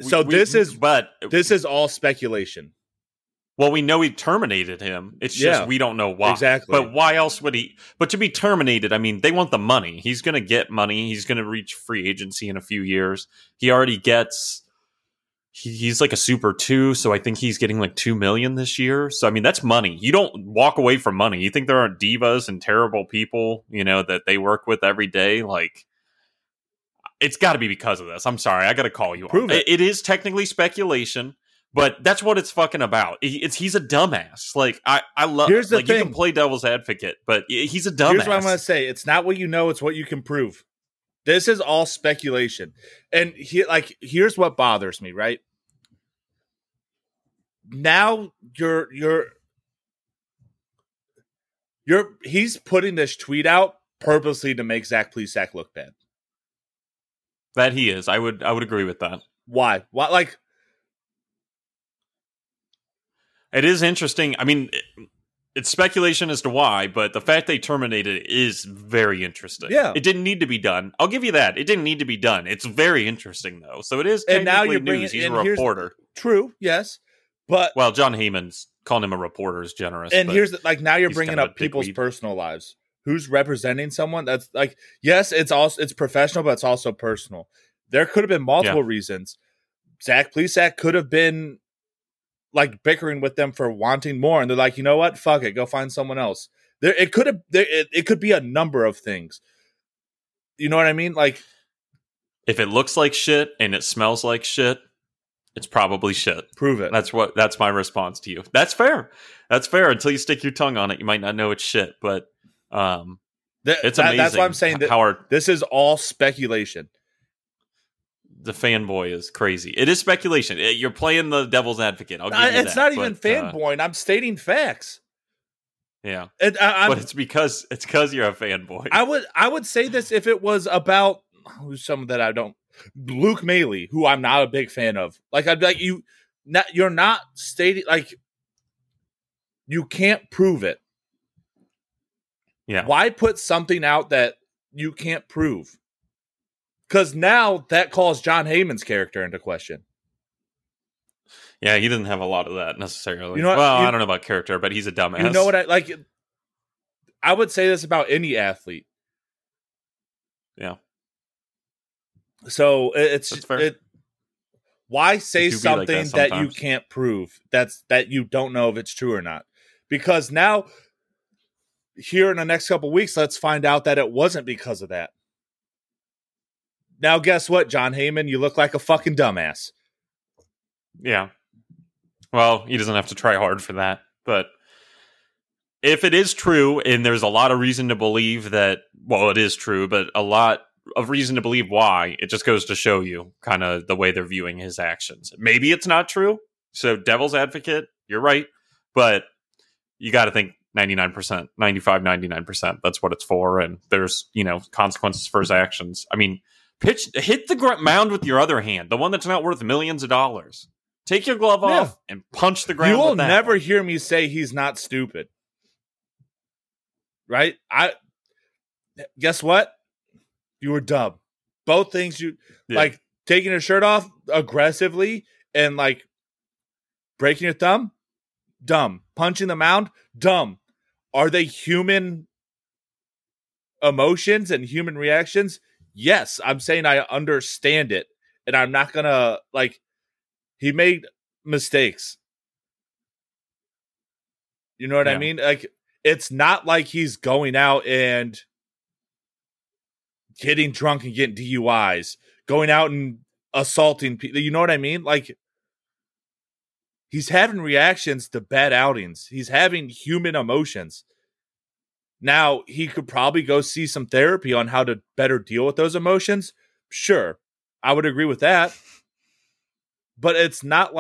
So this is all speculation. Well, we know he terminated him. It's just we don't know why. Exactly. But why else would he? But to be terminated, I mean, they want the money. He's going to get money. He's going to reach free agency in a few years. He already gets. He's like a super two, so I think he's getting like $2 million this year. So I mean, that's money. You don't walk away from money. You think there aren't divas and terrible people, you know, that they work with every day? Like, it's got to be because of this. I'm sorry, I got to call you. Prove it. It is technically speculation, but that's what it's fucking about. He's a dumbass. Like I love. Here's the thing. You can play devil's advocate, but he's a dumbass. Here's what I'm gonna say. It's not what you know. It's what you can prove. This is all speculation. And here's what bothers me, right? Now he's putting this tweet out purposely to make Zach Plesac look bad. That he is. I would agree with that. Why? Why? Like, it is interesting. I mean, it's speculation as to why, but the fact they terminated it is very interesting. Yeah. It didn't need to be done. I'll give you that. It didn't need to be done. It's very interesting, though. So it is technically news. He's a reporter. True, yes. But well, John Heyman's calling him a reporter is generous. And here's now you're bringing up people's personal lives. Who's representing someone? That's yes, it's professional, but it's also personal. There could have been multiple reasons. Zach Plesac could have been bickering with them for wanting more, and they're like, you know what? Fuck it, go find someone else. It could be a number of things. You know what I mean? Like, if it looks like shit and it smells like shit, it's probably shit. Prove it. That's my response to you. That's fair. That's fair. Until you stick your tongue on it, you might not know it's shit, but it's amazing. That's why I'm saying that this is all speculation. The fanboy is crazy. It is speculation. You're playing the devil's advocate. I'll give you that. It's not even fanboying. I'm stating facts. Yeah, but it's because you're a fanboy. I would say this if it was about someone that I don't. Luke Maley, who I'm not a big fan of. I'd be like, you're not stating, you can't prove it. Yeah. Why put something out that you can't prove? Because now that calls John Heyman's character into question. Yeah, he doesn't have a lot of that necessarily. You know what, I don't know about character, but he's a dumbass. You know what? I would say this about any athlete. Yeah. So why say something that you can't prove? That you don't know if it's true or not. Because now, here in the next couple of weeks, let's find out that it wasn't because of that. Now, guess what, John Heyman? You look like a fucking dumbass. Yeah. Well, he doesn't have to try hard for that. But if it is true, and there's a lot of reason to believe that, well, it is true, but a lot of reason to believe why, it just goes to show you kind of the way they're viewing his actions. Maybe it's not true. So devil's advocate, you're right. But you got to think 99%, 95, 99%. That's what it's for. And there's, consequences for his actions. I mean, hit the mound with your other hand, the one that's not worth millions of dollars. Take your glove off and punch the ground. You will never hear me say he's not stupid. Right? Guess what? You were dumb. Both things taking your shirt off aggressively and breaking your thumb, dumb. Punching the mound, dumb. Are they human emotions and human reactions? Yes. I'm saying I understand it. And I'm not going to he made mistakes. You know what I mean? It's not like he's going out and getting drunk and getting DUIs, going out and assaulting people. You know what I mean? He's having reactions to bad outings. He's having human emotions. Now, he could probably go see some therapy on how to better deal with those emotions. Sure, I would agree with that. But it's not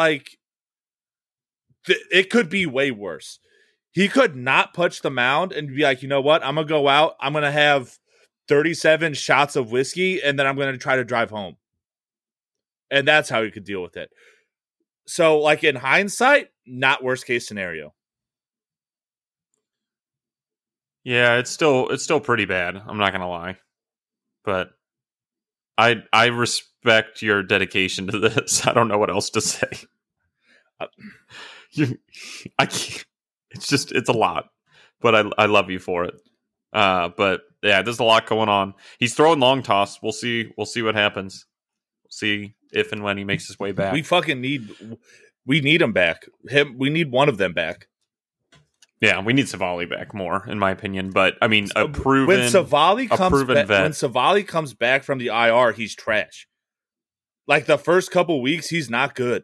it could be way worse. He could not punch the mound and be like, you know what? I'm going to go out. I'm going to have 37 shots of whiskey, and then I'm going to try to drive home. And that's how you could deal with it. So, in hindsight, not worst case scenario. Yeah, it's still pretty bad. I'm not going to lie. But I respect your dedication to this. I don't know what else to say. I can't. It's a lot. But I love you for it. But yeah, there's a lot going on. He's throwing long toss. We'll see what happens. See if and when he makes his way back. We fucking need him back. We need one of them back. Yeah, we need Savali back more, in my opinion. But I mean, when Savali comes back from the IR, he's trash. The first couple weeks, he's not good.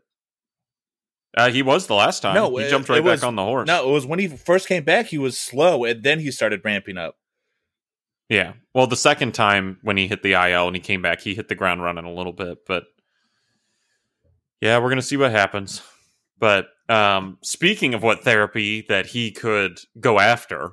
He was the last time. No, he jumped back on the horse. No, it was when he first came back, he was slow, and then he started ramping up. Yeah. Well, the second time when he hit the IL and he came back, he hit the ground running a little bit. But yeah, we're going to see what happens. But speaking of what therapy that he could go after,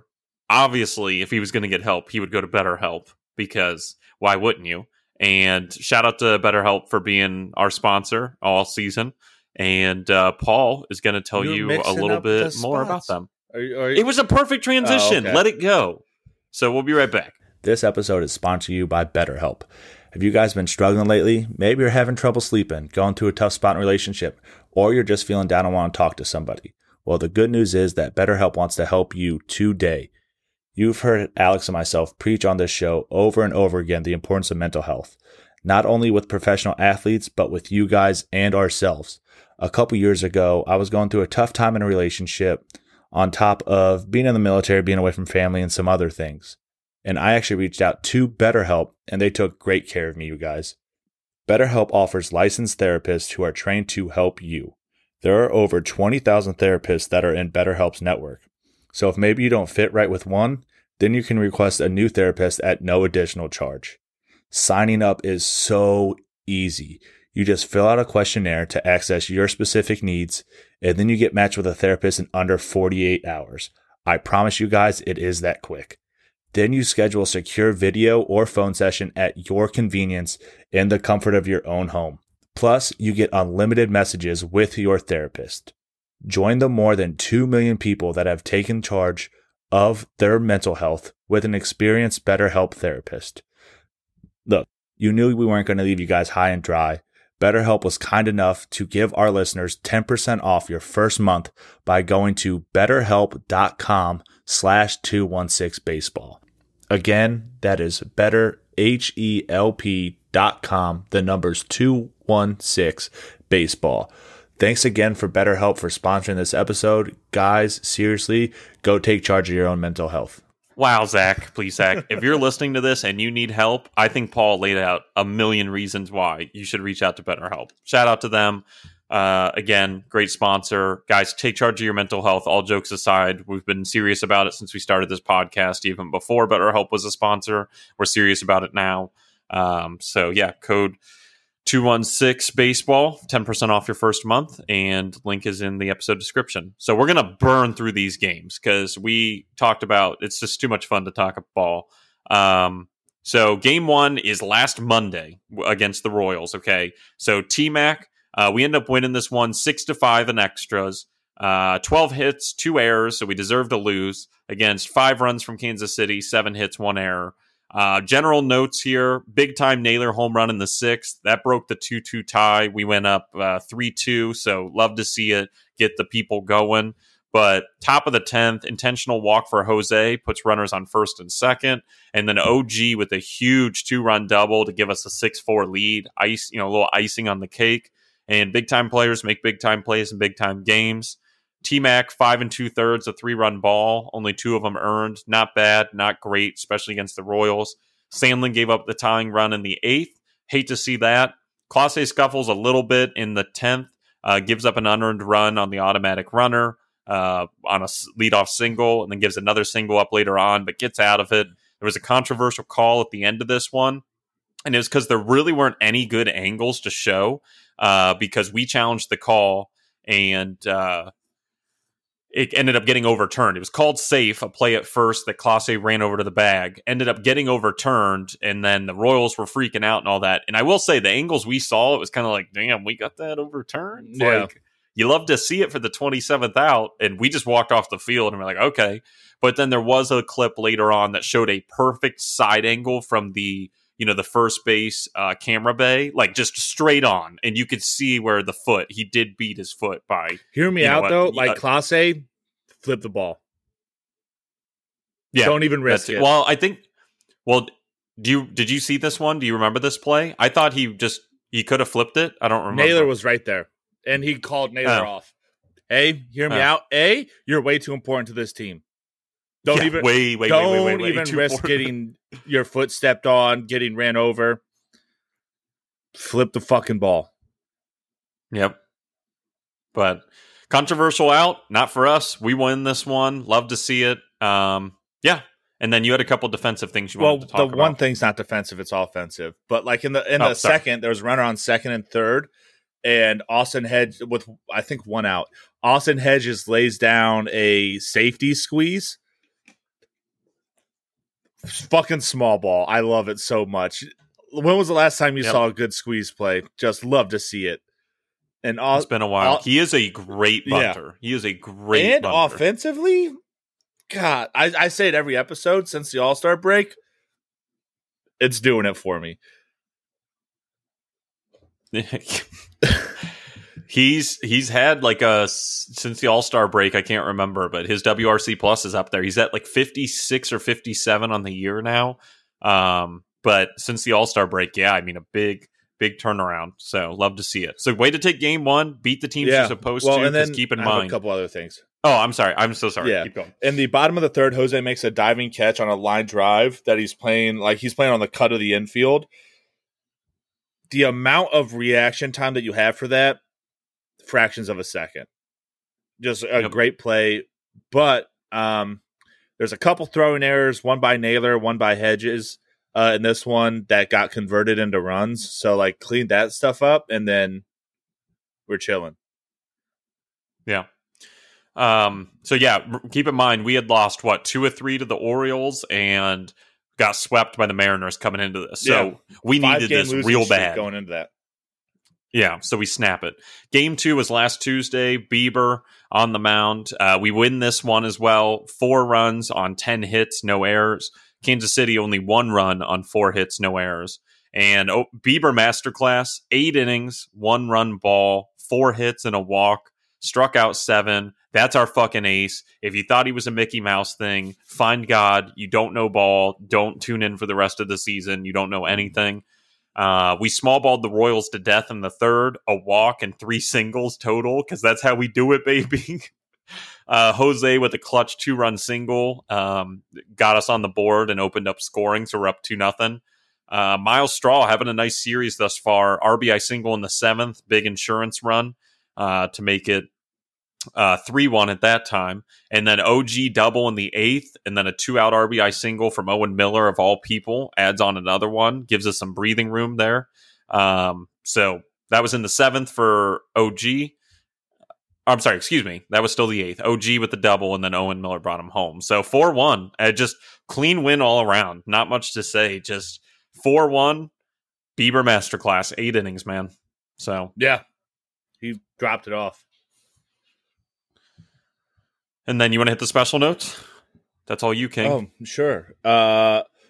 obviously, if he was going to get help, he would go to BetterHelp, because why wouldn't you? And shout out to BetterHelp for being our sponsor all season. And Paul is going to tell you a little bit more about them. It was a perfect transition. Oh, okay. Let it go. So we'll be right back. This episode is sponsored to you by BetterHelp. Have you guys been struggling lately? Maybe you're having trouble sleeping, going through a tough spot in a relationship, or you're just feeling down and want to talk to somebody. Well, the good news is that BetterHelp wants to help you today. You've heard Alex and myself preach on this show over and over again the importance of mental health, not only with professional athletes, but with you guys and ourselves. A couple years ago, I was going through a tough time in a relationship on top of being in the military, being away from family, and some other things. And I actually reached out to BetterHelp, and they took great care of me, you guys. BetterHelp offers licensed therapists who are trained to help you. There are over 20,000 therapists that are in BetterHelp's network. So if maybe you don't fit right with one, then you can request a new therapist at no additional charge. Signing up is so easy. You just fill out a questionnaire to access your specific needs, and then you get matched with a therapist in under 48 hours. I promise you guys, it is that quick. Then you schedule a secure video or phone session at your convenience in the comfort of your own home. Plus, you get unlimited messages with your therapist. Join the more than 2 million people that have taken charge of their mental health with an experienced BetterHelp therapist. Look, you knew we weren't going to leave you guys high and dry. BetterHelp was kind enough to give our listeners 10% off your first month by going to betterhelp.com/216baseball. Again, that is betterhelp.com/216baseball. Thanks again for BetterHelp for sponsoring this episode. Guys, seriously, go take charge of your own mental health. Wow, Zach. Please, Zach. If you're listening to this and you need help, I think Paul laid out a million reasons why you should reach out to BetterHelp. Shout out to them. Again, great sponsor. Guys, take charge of your mental health. All jokes aside, we've been serious about it since we started this podcast, even before BetterHelp was a sponsor. We're serious about it now. So, yeah, code 216baseball, 10% off your first month, and link is in the episode description. So we're gonna burn through these games because we talked about it's just too much fun to talk about. So game one is last Monday against the Royals. Okay, so T-Mac, we end up winning this one 6-5 in extras, 12 hits, 2 errors, so we deserve to lose against 5 runs from Kansas City, 7 hits, 1 error. General notes here, big time Naylor home run in the 6th. That broke the 2-2 tie. We went up 3-2, so love to see it, get the people going. But top of the 10th, intentional walk for Jose, puts runners on 1st and 2nd. And then OG with a huge 2-run double to give us a 6-4 lead. Ice, you know, a little icing on the cake. And big time players make big time plays in big time games. T-Mac, 5 2/3, a 3-run ball. Only 2 of them earned. Not bad, not great, especially against the Royals. Sandlin gave up the tying run in the 8th. Hate to see that. Clase scuffles a little bit in the 10th. Gives up an unearned run on the automatic runner on a leadoff single, and then gives another single up later on, but gets out of it. There was a controversial call at the end of this one, and it was because there really weren't any good angles to show because we challenged the call, and it ended up getting overturned. It was called safe, a play at first that Clase ran over to the bag, ended up getting overturned, and then the Royals were freaking out and all that. And I will say, the angles we saw, it was kind of like, damn, we got that overturned. Yeah. Like, you love to see it for the 27th out, and we just walked off the field and we're like, okay. But then there was a clip later on that showed a perfect side angle from the, you know, the first base camera bay, like just straight on. And you could see where the foot, he did beat his foot by. Hear me out, though. Like Clase, flip the ball. Yeah. Don't even risk it. Well, I think, did you see this one? Do you remember this play? I thought he could have flipped it. I don't remember. Naylor was right there. And he called Naylor off. A, hear me out. A, you're way too important to this team. Don't even risk getting your foot stepped on, getting ran over. Flip the fucking ball. Yep. But controversial out, not for us. We win this one. Love to see it. Yeah. And then you had a couple defensive things you wanted to talk about. Well, the one thing's not defensive; it's offensive. But like in the second, there was a runner on second and third, and Austin Hedge with I think one out. Austin Hedges lays down a safety squeeze. Fucking small ball. I love it so much. When was the last time you saw a good squeeze play? Just love to see it. And it's been a while. He is a great bunter. Yeah. He is a great bunter. Offensively, God, I say it every episode since the All-Star break. It's doing it for me. He's had like since the All-Star break, I can't remember, but his WRC plus is up there. He's at like 56 or 57 on the year now. But since the All-Star break, yeah, I mean, a big turnaround. So love to see it. So way to take game one, beat the teams you're supposed to. And then keep in mind a couple other things. Oh, I'm sorry. I'm so sorry. Yeah. Keep going. In the bottom of the third, Jose makes a diving catch on a line drive that he's playing on the cut of the infield. The amount of reaction time that you have for that, fractions of a second. Just a great play. But there's a couple throwing errors, one by Naylor, one by Hedges. And this one that got converted into runs. So, like, clean that stuff up, and then we're chilling. Yeah. So, yeah, keep in mind, we had lost, 2 or 3 to the Orioles and got swept by the Mariners coming into this. So, we needed this real bad. Going into that. Yeah, so we snap it. Game 2 was last Tuesday. Bieber on the mound. We win this one as well. 4 runs on 10 hits, no errors. Kansas City only 1 run on 4 hits, no errors. And Bieber masterclass, 8 innings, 1 run ball, 4 hits and a walk, struck out 7. That's our fucking ace. If you thought he was a Mickey Mouse thing, find God. You don't know ball. Don't tune in for the rest of the season. You don't know anything. We small balled the Royals to death in the third, a walk and 3 singles total, because that's how we do it, baby. Jose with a clutch 2-run single got us on the board and opened up scoring, so we're up 2-0. Miles Straw having a nice series thus far. RBI single in the 7th, big insurance run to make it 3-1 at that time, and then OG double in the 8th, and then a 2-out RBI single from Owen Miller of all people adds on another one, gives us some breathing room there. So that was in the 7th for OG. I'm sorry, excuse me. That was still the 8th. OG with the double, and then Owen Miller brought him home. So 4-1, just clean win all around. Not much to say. Just 4-1, Bieber masterclass, 8 innings, man. So yeah, he dropped it off. And then you want to hit the special notes? That's all you, King. Oh, sure.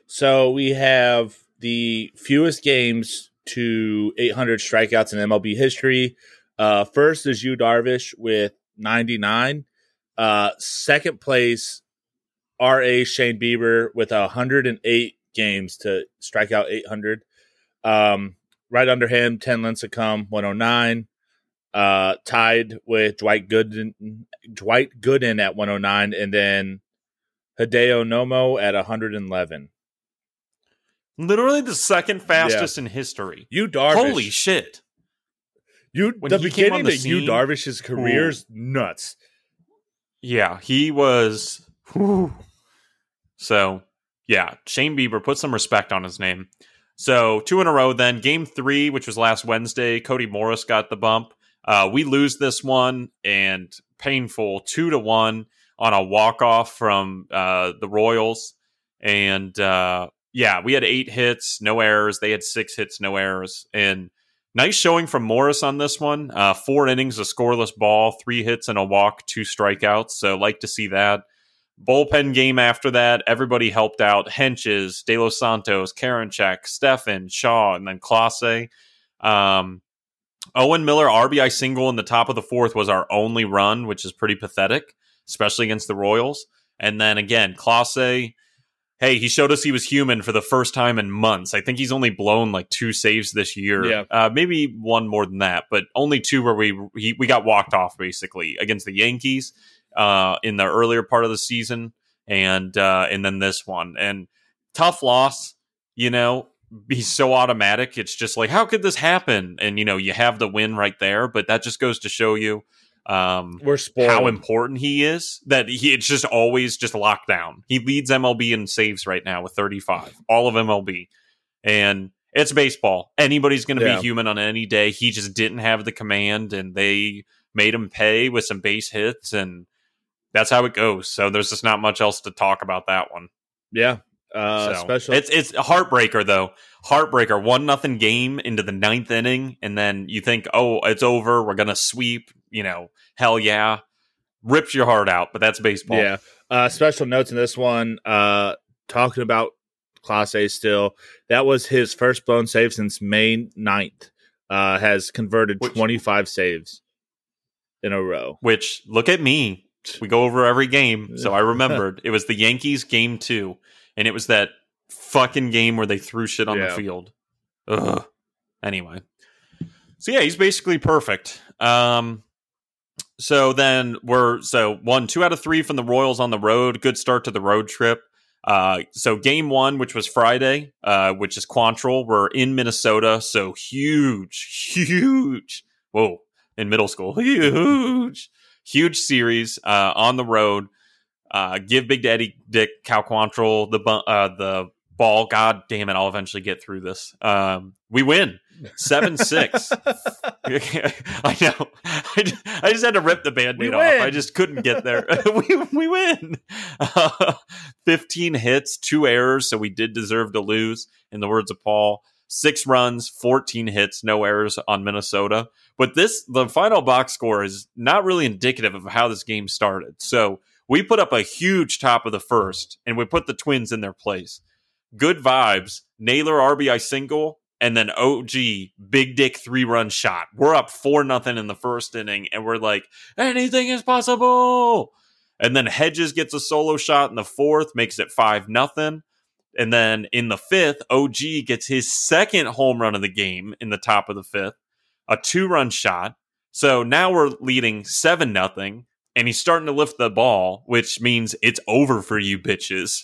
So we have the fewest games to 800 strikeouts in MLB history. First is Yu Darvish with 99. Second place, R.A. Shane Bieber with 108 games to strike out 800. Right under him, 10 Lincecum, 109. Tied with Dwight Gooden at 109, and then Hideo Nomo at 111. Literally the second fastest in history. Yu Darvish. Holy shit. The beginning of Yu Darvish's career is nuts. Yeah, he was... Whew. So, yeah, Shane Bieber, put some respect on his name. So, 2 in a row then. Game 3, which was last Wednesday, Cody Morris got the bump. We lose this one, and painful 2-1 on a walk-off from the Royals. And, we had 8 hits, no errors. They had 6 hits, no errors. And nice showing from Morris on this one. 4 innings, a scoreless ball, 3 hits and a walk, 2 strikeouts. So like to see that. Bullpen game after that. Everybody helped out. Henches, De Los Santos, Karinchak, Stefan, Shaw, and then Clase. Owen Miller RBI single in the top of the 4th was our only run, which is pretty pathetic, especially against the Royals. And then again, Clase, hey, he showed us he was human for the first time in months. I think he's only blown 2 saves this year, maybe one more than that, but only 2 where we got walked off basically against the Yankees in the earlier part of the season, and then this one. And tough loss, He's so automatic. It's just how could this happen? And, you have the win right there, but that just goes to show you We're spoiled. How important he is, that it's just always just locked down. He leads MLB in saves right now with 35, all of MLB. And it's baseball. Anybody's going to be human on any day. He just didn't have the command, and they made him pay with some base hits, and that's how it goes. So there's just not much else to talk about that one. Yeah. Special. It's a heartbreaker, though. Heartbreaker. 1-0 game into the ninth inning, and then you think, oh, it's over. We're going to sweep. You know, hell yeah. Rips your heart out, but that's baseball. Yeah. Special notes in this one. Talking about Class A still. That was his first blown save since May 9th. Has converted 25 saves in a row. Which, look at me. We go over every game, so I remembered. It was the Yankees game 2. And it was that fucking game where they threw shit on the field. Ugh. Anyway. So, yeah, he's basically perfect. So then we're... So, 2 out of 3 from the Royals on the road. Good start to the road trip. So, game 1, which was Friday, which is Quantrill. We're in Minnesota. So, huge. Whoa. In middle school. Huge series on the road. Give Big Daddy Dick Cal Quantrill the ball. God damn it! I'll eventually get through this. We win 7-6. I know. I just had to rip the Band-Aid off. I just couldn't get there. we win. 15 hits, 2 errors. So we did deserve to lose. In the words of Paul, 6 runs, 14 hits, no errors on Minnesota. But the final box score is not really indicative of how this game started. So. We put up a huge top of the first, and we put the Twins in their place. Good vibes, Naylor RBI single, and then OG, Big Dick 3-run shot. We're up 4-0 in the first inning, and we're like, anything is possible! And then Hedges gets a solo shot in the fourth, makes it 5-0. And then in the fifth, OG gets his second home run of the game in the top of the fifth, a 2-run shot. So now we're leading 7-0. And he's starting to lift the ball, which means it's over for you bitches.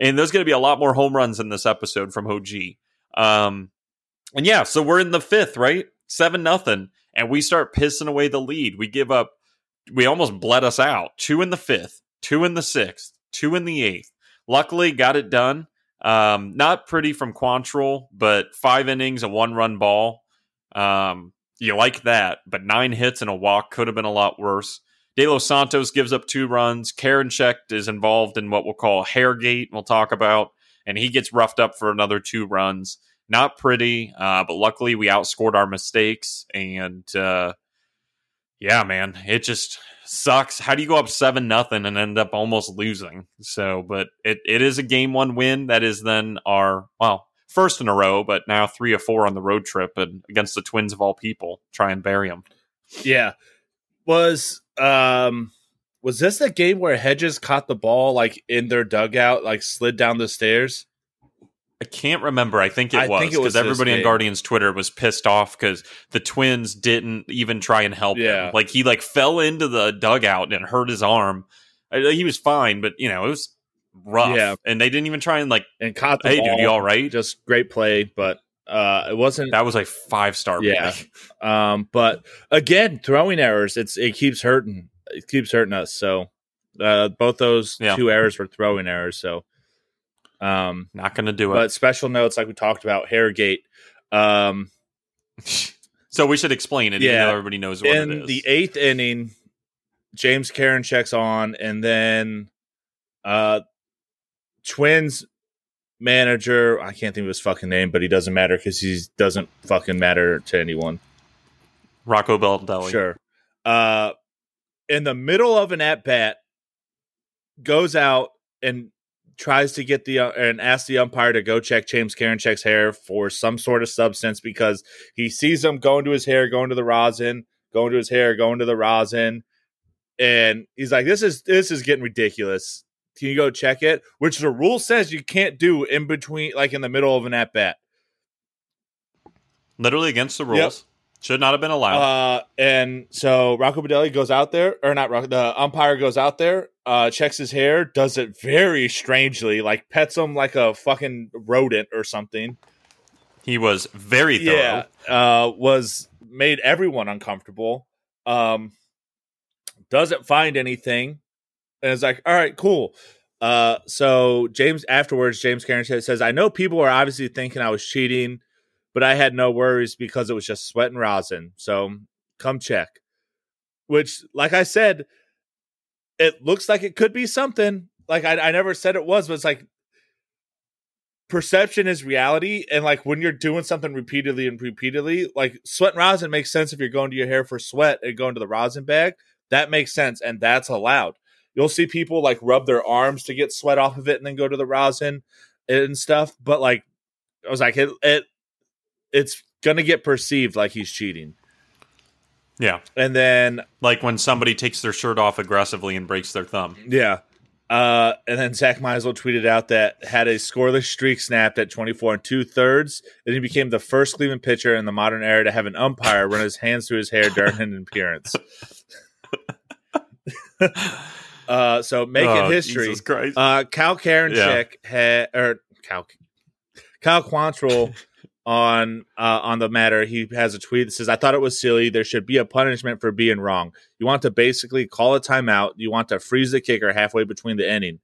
And there's going to be a lot more home runs in this episode from OG. And yeah, so we're in the fifth, right? 7-0. And we start pissing away the lead. We give up. We almost bled us out. 2 in the fifth, 2 in the sixth, 2 in the eighth. Luckily, got it done. Not pretty from Quantrill, but 5 innings, a 1-run ball. You like that, but 9 hits and a walk could have been a lot worse. De Los Santos gives up 2 runs. Karinchak is involved in what we'll call Hairgate, we'll talk about, and he gets roughed up for another 2 runs. Not pretty, but luckily we outscored our mistakes, and yeah, man, it just sucks. How do you go up 7-0 and end up almost losing? So, but it is a game 1 win. That is then our, well, first in a row, but now 3 of 4 on the road trip and against the Twins of all people. Try and bury them. Yeah. Was this the game where Hedges caught the ball like in their dugout, like slid down the stairs? I can't remember. I think it was because everybody on Guardians Twitter was pissed off because the Twins didn't even try and help him. Like he like fell into the dugout and hurt his arm. He was fine, but you know, it was rough, and they didn't even try and like and caught the ball. Dude, you all right? Just great play, but it wasn't. That was a 5-star play. Yeah. But again, throwing errors. It keeps hurting. It keeps hurting us. So both those 2 errors were throwing errors. So not going to do it. But special notes, like we talked about, Hairgate. So we should explain it. Yeah, even though everybody knows what it is. In the 8th inning, James Karinchak checks on, and then Twins manager, I can't think of his fucking name, but he doesn't matter because he doesn't fucking matter to anyone. Rocco Baldelli. Sure. In the middle of an at-bat, goes out and tries to get and asks the umpire to go check James Karinchak's hair for some sort of substance because he sees him going to his hair, going to the rosin, going to his hair, going to the rosin. And he's like, this is getting ridiculous. Can you go check it? Which the rule says you can't do in between, like in the middle of an at-bat. Literally against the rules. Yep. Should not have been allowed. And so Rocco Baldelli goes out there, or not Rocco, the umpire goes out there, checks his hair, does it very strangely, like pets him like a fucking rodent or something. He was very thorough. Yeah, was made everyone uncomfortable. Doesn't find anything. And it's like, all right, cool. So James Cairns says, I know people are obviously thinking I was cheating, but I had no worries because it was just sweat and rosin. So come check. Which, like I said, it looks like it could be something. Like I never said it was, but it's like perception is reality. And like when you're doing something repeatedly, like sweat and rosin makes sense if you're going to your hair for sweat and going to the rosin bag. That makes sense. And that's allowed. You'll see people like rub their arms to get sweat off of it and then go to the rosin and stuff. But like, I was like, it's going to get perceived like he's cheating. Yeah. And then like when somebody takes their shirt off aggressively and breaks their thumb. Yeah. And then Zach Meisel tweeted out that had a scoreless streak snapped at 24 2/3. And he became the first Cleveland pitcher in the modern era to have an umpire run his hands through his hair during an appearance. So make it history. Cal Karinchak Cal Quantrill on the matter. He has a tweet that says, I thought it was silly. There should be a punishment for being wrong. You want to basically call a timeout. You want to freeze the kicker halfway between the inning.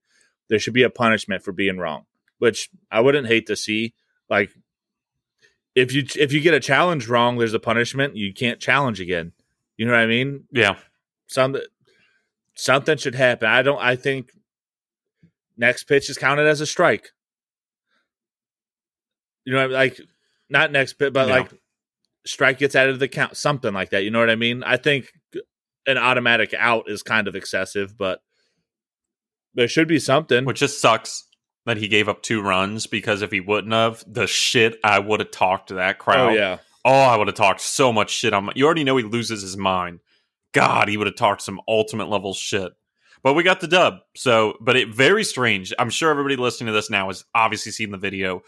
There should be a punishment for being wrong, which I wouldn't hate to see. Like if you get a challenge wrong, there's a punishment. You can't challenge again. You know what I mean? Yeah. Something should happen. I think next pitch is counted as a strike. You know what I mean? Like not next pitch, but like strike gets added to the count, something like that. You know what I mean? I think an automatic out is kind of excessive, but there should be something. Which just sucks that he gave up 2 runs, because if he wouldn't have, the shit I would have talked to that crowd. Oh yeah. Oh, I would have talked so much shit on my, you already know he loses his mind. God, he would have talked some ultimate level shit. But we got the dub. So, but it very strange. I'm sure everybody listening to this now has obviously seen the video.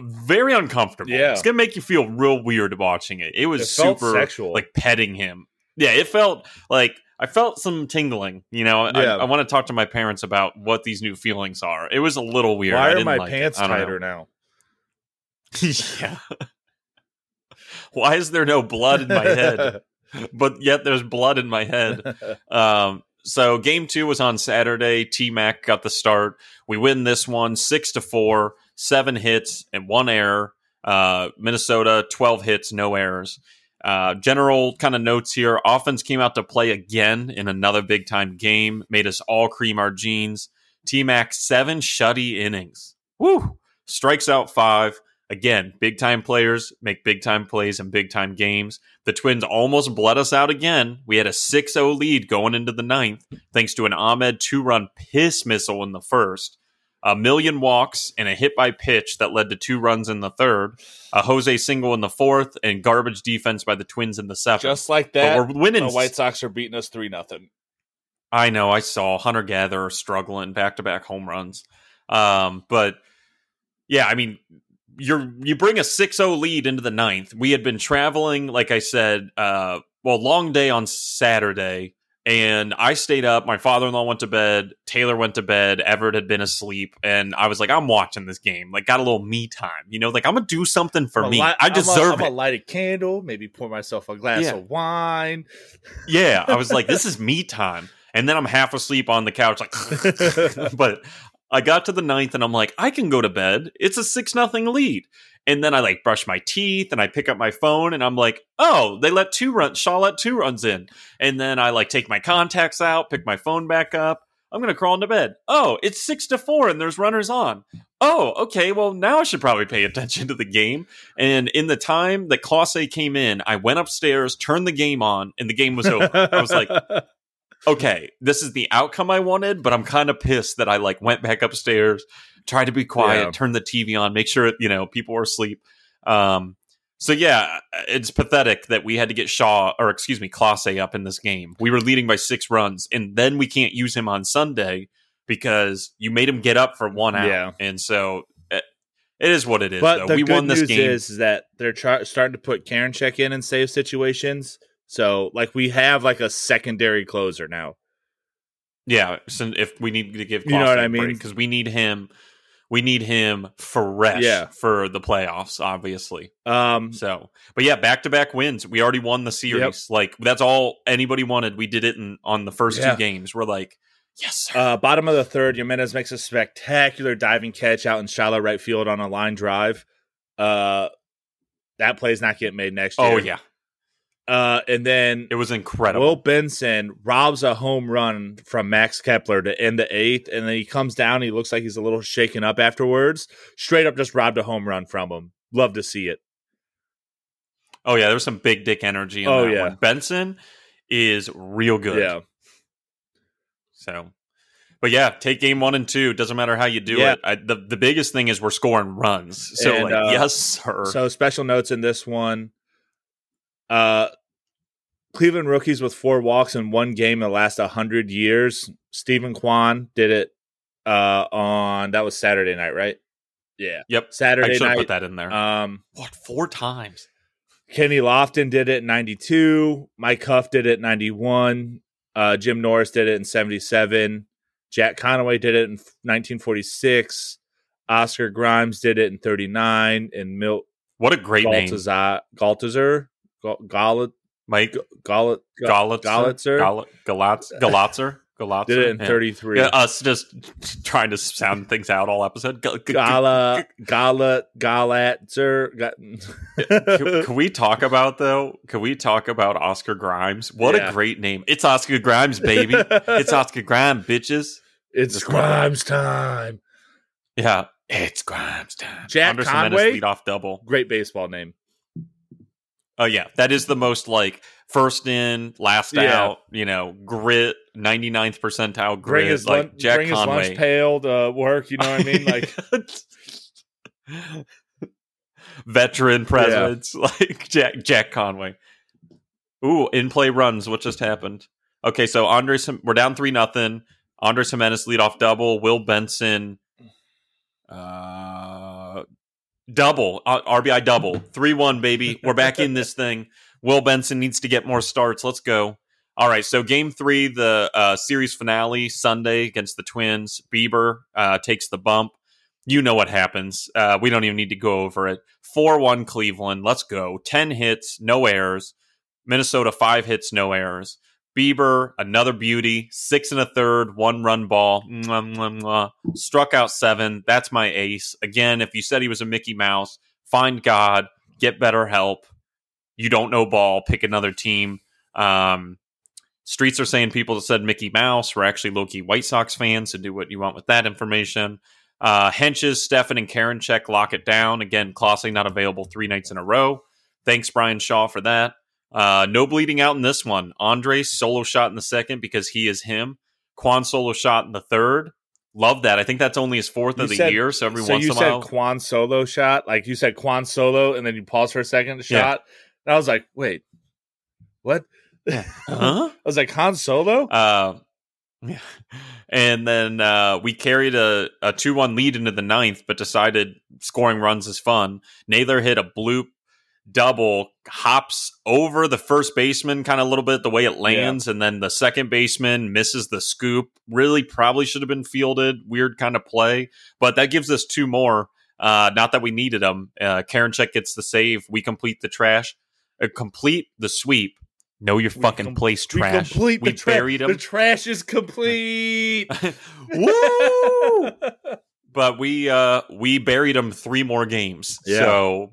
Very uncomfortable. Yeah. It's going to make you feel real weird watching it. It was super sexual, like petting him. Yeah, it felt like I felt some tingling. You know, yeah. I want to talk to my parents about what these new feelings are. It was a little weird. Why are my pants tighter now? Yeah. Why is there no blood in my head? But yet there's blood in my head. So game 2 was on Saturday. T-Mac got the start. We win this one 6-4, 7 hits and 1 error. Minnesota, 12 hits, no errors. General kind of notes here. Offense came out to play again in another big time game. Made us all cream our jeans. T-Mac, 7 shutty innings. Woo! Strikes out 5. Again, big-time players make big-time plays in big-time games. The Twins almost bled us out again. We had a 6-0 lead going into the 9th, thanks to an Ahmed 2-run piss missile in the 1st, a million walks, and a hit by pitch that led to 2 runs in the 3rd, a Jose single in the 4th, and garbage defense by the Twins in the 7th. Just like that, but we're winning. The White Sox are beating us 3-0. I know. I saw Hunter-Gatherer struggling back-to-back home runs. But, yeah, I mean... You bring a 6-0 lead into the 9th. We had been traveling, like I said, long day on Saturday, and I stayed up. My father-in-law went to bed. Taylor went to bed. Everett had been asleep, and I was like, I'm watching this game. Like, got a little me time, you know? Like, I'm gonna do something for me. I deserve it. I'm gonna light a candle, maybe pour myself a glass of wine. Yeah, I was like, this is me time, and then I'm half asleep on the couch, like, but. I got to the 9th and I'm like, I can go to bed. It's a 6-0 lead. And then I like brush my teeth and I pick up my phone and I'm like, oh, they let 2 runs. Shaw let 2 runs in. And then I like take my contacts out, pick my phone back up. I'm going to crawl into bed. Oh, it's 6-4 and there's runners on. Oh, okay. Well, now I should probably pay attention to the game. And in the time that Clase came in, I went upstairs, turned the game on, and the game was over. I was like... Okay, this is the outcome I wanted, but I'm kind of pissed that I like went back upstairs, tried to be quiet, turned the TV on, make sure, you know, people were asleep. So yeah, it's pathetic that we had to get Clase up in this game. We were leading by 6 runs, and then we can't use him on Sunday because you made him get up for 1 out. Yeah. And so it is what it is. But though. We won this game. The good news is that they're starting to put Karinchak in save situations. So, like, we have, like, a secondary closer now. Yeah, so if we need to give Clase a break, because we need him. We need him fresh for the playoffs, obviously. But yeah, back-to-back wins. We already won the series. Yep. Like, that's all anybody wanted. We did it on the first two games. We're like, yes, sir. Bottom of the third, Gimenez makes a spectacular diving catch out in shallow right field on a line drive. That play's not getting made next year. Oh, yeah. And then it was incredible. Will Benson robs a home run from Max Kepler to end the eighth, and then he comes down. And he looks like he's a little shaken up afterwards. Straight up, just robbed a home run from him. Love to see it. Oh yeah, there was some big dick energy. In that one. Benson is real good. Yeah. So, but yeah, take game one and two. Doesn't matter how you do it. The biggest thing is we're scoring runs. So and, yes, sir. So special notes in this one. Cleveland rookies with 4 walks in one game in the last 100 years. Stephen Kwan did it that was Saturday night, right? Yeah. Yep. Saturday night. I should put that in there. 4 times? Kenny Lofton did it in 92. Mike Huff did it in 91. Jim Norris did it in 77. Jack Conaway did it in 1946. Oscar Grimes did it in 39. And Milt. What a great name. Galtazar. Mike Golitzer did it in 33. Yeah, us just trying to sound things out all episode. Can we talk about Oscar Grimes? What a great name. It's Oscar Grimes, baby. It's Oscar Grimes, bitches. It's Grimes time. Yeah, it's Grimes time. Jack Conaway, leadoff double. Great baseball name. Oh, yeah. That is the most, like, first in, last out, grit, 99th percentile grit. Jack Conaway. Bring his lunch pail to work, you know what I mean? Like veteran presence, like Jack Conaway. Ooh, in-play runs. What just happened? Okay, so we're down 3-0. Andrés Giménez leadoff double. Will Benson... double RBI double 3-1 baby. We're back in this thing. Will Benson needs to get more starts. Let's go. All right. So game 3, the series finale Sunday against the Twins. Bieber takes the bump. You know what happens. We don't even need to go over it. 4-1 Cleveland. Let's go. 10 hits, no errors. Minnesota 5 hits, no errors. Bieber, another beauty. 6 1/3, 1-run ball. Mwah, mwah, mwah. Struck out 7. That's my ace. Again, if you said he was a Mickey Mouse, find God, get better help. You don't know ball. Pick another team. Streets are saying people that said Mickey Mouse were actually low-key White Sox fans, so do what you want with that information. Henches, Stefan, and Karinchak lock it down. Again, Klose not available 3 nights in a row. Thanks, Brian Shaw, for that. No bleeding out in this one. Andrés solo shot in the second because he is him. Kwan solo shot in the third. Love that. I think that's only his 4th of the year. So every once in a while. You said Kwan solo shot. Like you said Kwan solo and then you paused for a second to shot. And I was like, wait, what? Huh? I was like, Han Solo? And then we carried a 2-1 lead into the 9th, but decided scoring runs is fun. Naylor hit a bloop. Double, hops over the first baseman kind of a little bit the way it lands, and then the second baseman misses the scoop. Really probably should have been fielded. Weird kind of play, but that gives us 2 more. Not that we needed them. Karinchak gets the save. We complete the trash. Complete the sweep. Know your fucking place, trash. We buried them. The trash is complete. Woo! But we buried them 3 more games. Yeah. So...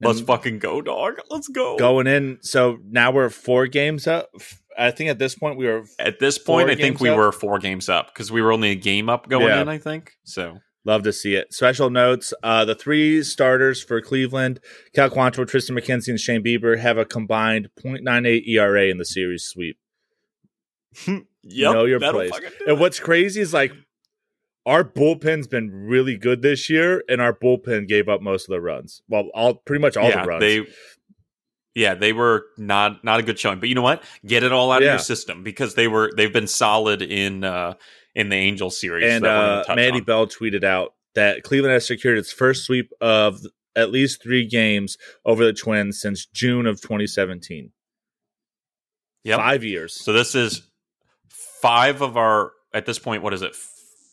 Let's fucking go, dog. Let's go. Going in. So now we're 4 games up. I think at this point we were. At this point, I think we were 4 games up because we were only a game up going in, I think. So love to see it. Special notes. The 3 starters for Cleveland, Cal Quantrill, Tristan McKenzie, and Shane Bieber have a combined 0.98 ERA in the series sweep. Know your place. And what's crazy is like our bullpen's been really good this year, and our bullpen gave up most of the runs. Well, pretty much all the runs. They were not a good showing. But you know what? Get it all out of your system because they've been solid in the Angels series. And Mandy Bell tweeted out that Cleveland has secured its first sweep of at least 3 games over the Twins since June of 2017. Yep. 5 years. So this is 5 of our, at this point, what is it?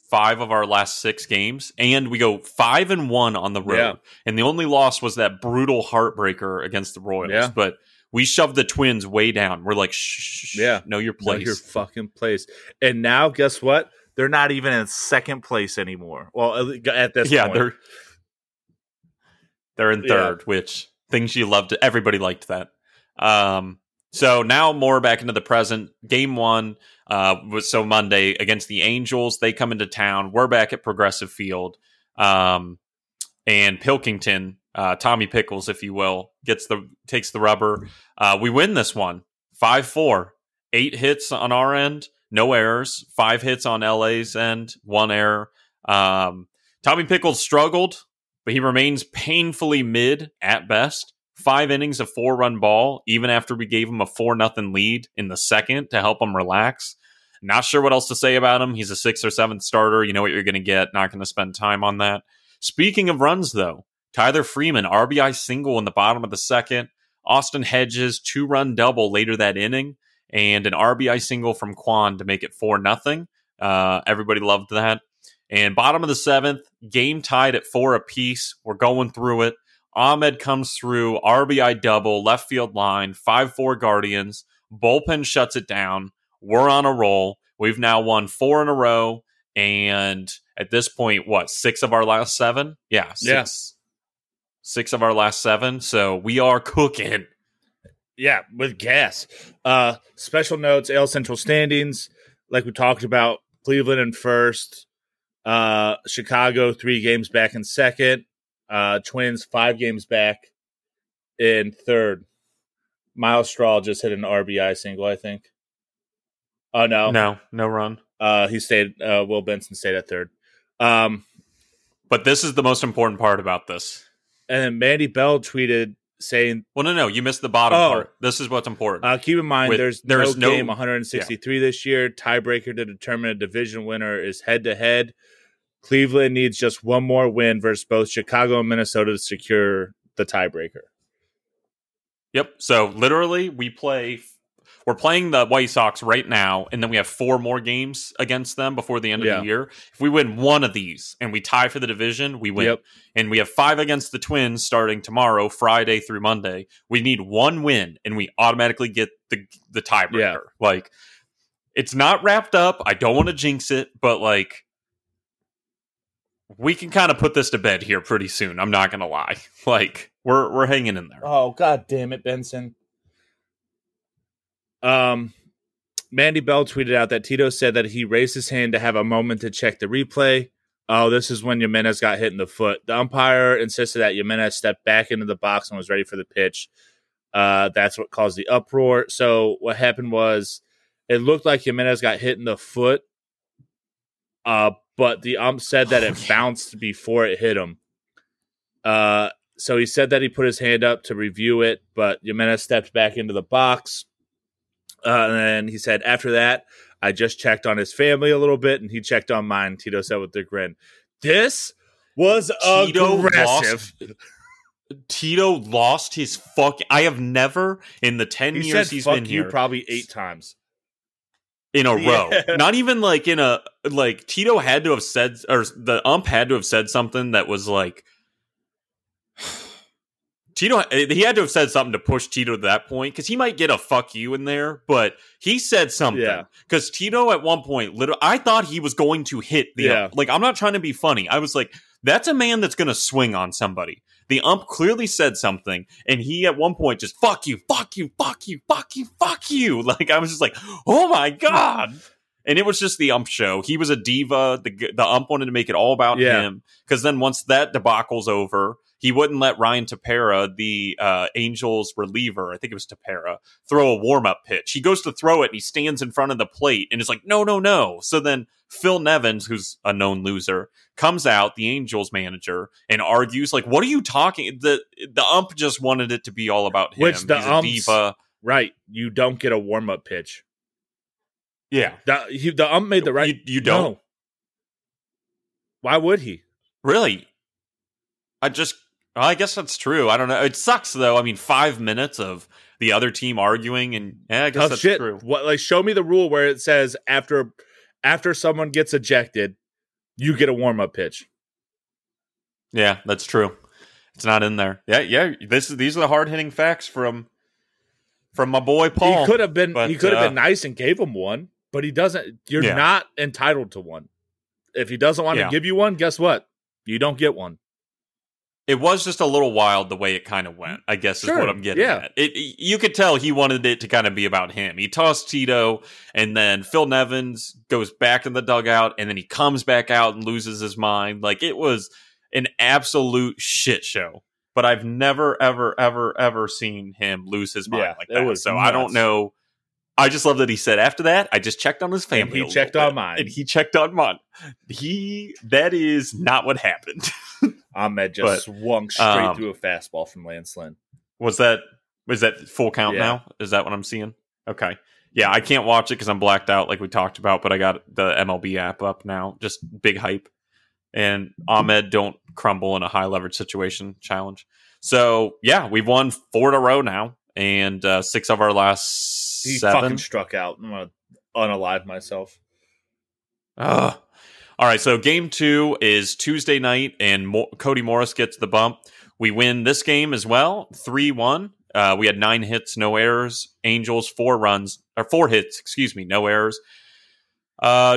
5 of our last 6 games, and we go 5-1 on the road. Yeah. And the only loss was that brutal heartbreaker against the Royals. Yeah. But we shoved the Twins way down. We're like, shh, yeah, know your place. Know your fucking place. And now, guess what? They're not even in second place anymore. Well, at this point. Yeah, they're in third, which things you loved. Everybody liked that. So now more back into the present. Game one was so Monday against the Angels. They come into town. We're back at Progressive Field. And Pilkington, Tommy Pickles, if you will, takes the rubber. We win this one, 5-4. 8 hits on our end, no errors. 5 hits on LA's end, 1 error. Tommy Pickles struggled, but he remains painfully mid at best. 5 innings of 4-run ball, even after we gave him a 4-0 lead in the second to help him relax. Not sure what else to say about him. He's a 6th or 7th starter. You know what you're going to get. Not going to spend time on that. Speaking of runs, though, Tyler Freeman, RBI single in the bottom of the second. Austin Hedges, 2-run double later that inning. And an RBI single from Kwan to make it 4-0. Everybody loved that. And bottom of the 7th, game tied at 4 apiece. We're going through it. Ahmed comes through, RBI double, left field line, 5-4 Guardians. Bullpen shuts it down. We're on a roll. We've now won 4 in a row. And at this point, what, 6 of our last 7? Yeah, 6. Yes. 6 of our last 7. So we are cooking. Yeah, with gas. Special notes, AL Central standings. Like we talked about, Cleveland in first. Chicago 3 games back in second. Twins 5 games back in third. Miles Straw just hit an RBI single, I think. Oh no run. He stayed. Will Benson stayed at third. But this is the most important part about this. And then Mandy Bell tweeted saying, "Well, no, you missed the bottom part. This is what's important. Keep in mind, there's no game 163 this year. Tiebreaker to determine a division winner is head to head." Cleveland needs just one more win versus both Chicago and Minnesota to secure the tiebreaker. Yep. So literally, we're playing the White Sox right now, and then we have 4 more games against them before the end of the year. If we win one of these and we tie for the division, we win. Yep. And we have 5 against the Twins starting tomorrow, Friday through Monday. We need one win, and we automatically get the tiebreaker. Yeah. Like, it's not wrapped up. I don't want to jinx it, but like, we can kind of put this to bed here pretty soon. I'm not going to lie. Like, we're hanging in there. Oh, God damn it, Benson. Mandy Bell tweeted out that Tito said that he raised his hand to have a moment to check the replay. Oh, this is when Gimenez got hit in the foot. The umpire insisted that Gimenez stepped back into the box and was ready for the pitch. That's what caused the uproar. So what happened was it looked like Gimenez got hit in the foot, but the ump said that it bounced before it hit him. So he said that he put his hand up to review it, but Gimenez stepped back into the box. And then he said, after that, I just checked on his family a little bit, and he checked on mine, Tito said with a grin. This was aggressive. Tito lost his fuck. I have never, in the 10 years he's been here. He said fuck you probably 8 times. In a row. Not even like in a, like Tito had to have said, or the ump had to have said something that was like, he had to have said something to push Tito to that point. Cause he might get a fuck you in there, but he said something cause Tito at one point, literally, I thought he was going to hit the ump. Like, I'm not trying to be funny. I was like, that's a man that's going to swing on somebody. The ump clearly said something, and he at one point just, fuck you, fuck you, fuck you, fuck you, fuck you. Like, I was just like, oh my God. And it was just the ump show. He was a diva. The ump wanted to make it all about him. Because then once that debacle's over, he wouldn't let Ryan Tepera, the Angels reliever, I think it was Tepera, throw a warm-up pitch. He goes to throw it, and he stands in front of the plate, and it's like, no. So then Phil Nevins, who's a known loser, comes out, the Angels manager, and argues, like, what are you talking? The ump just wanted it to be all about him. Which the ump, right, you don't get a warm-up pitch. Yeah. The ump made the right. You don't? No. Why would he? Really? I guess that's true. I don't know. It sucks, though. I mean, 5 minutes of the other team arguing, and I guess that's true. What, like, show me the rule where it says after someone gets ejected, you get a warm-up pitch. Yeah, that's true. It's not in there. Yeah. These are the hard-hitting facts from my boy Paul. He could have been nice and gave him one, but he doesn't. You're not entitled to one. If he doesn't want to give you one, guess what? You don't get one. It was just a little wild the way it kind of went, I guess, is what I'm getting at. You could tell he wanted it to kind of be about him. He tossed Tito, and then Phil Nevins goes back in the dugout, and then he comes back out and loses his mind. Like, it was an absolute shit show. But I've never, ever, ever, ever seen him lose his mind like that. So nuts. I don't know. I just love that he said after that, I just checked on his family. And he checked on mine. And he checked on mine. That is not what happened. Ahmed swung straight through a fastball from Lance Lynn. Is that full count now? Is that what I'm seeing? Okay. Yeah, I can't watch it because I'm blacked out like we talked about, but I got the MLB app up now. Just big hype. And Ahmed, don't crumble in a high leverage situation challenge. So, yeah, we've won 4 in a row now. And 6 of our last 7. He fucking struck out. I'm going to unalive myself. Ugh. All right, so game 2 is Tuesday night, and Cody Morris gets the bump. We win this game as well, 3-1. We had 9 hits, no errors. Angels, 4 hits, no errors.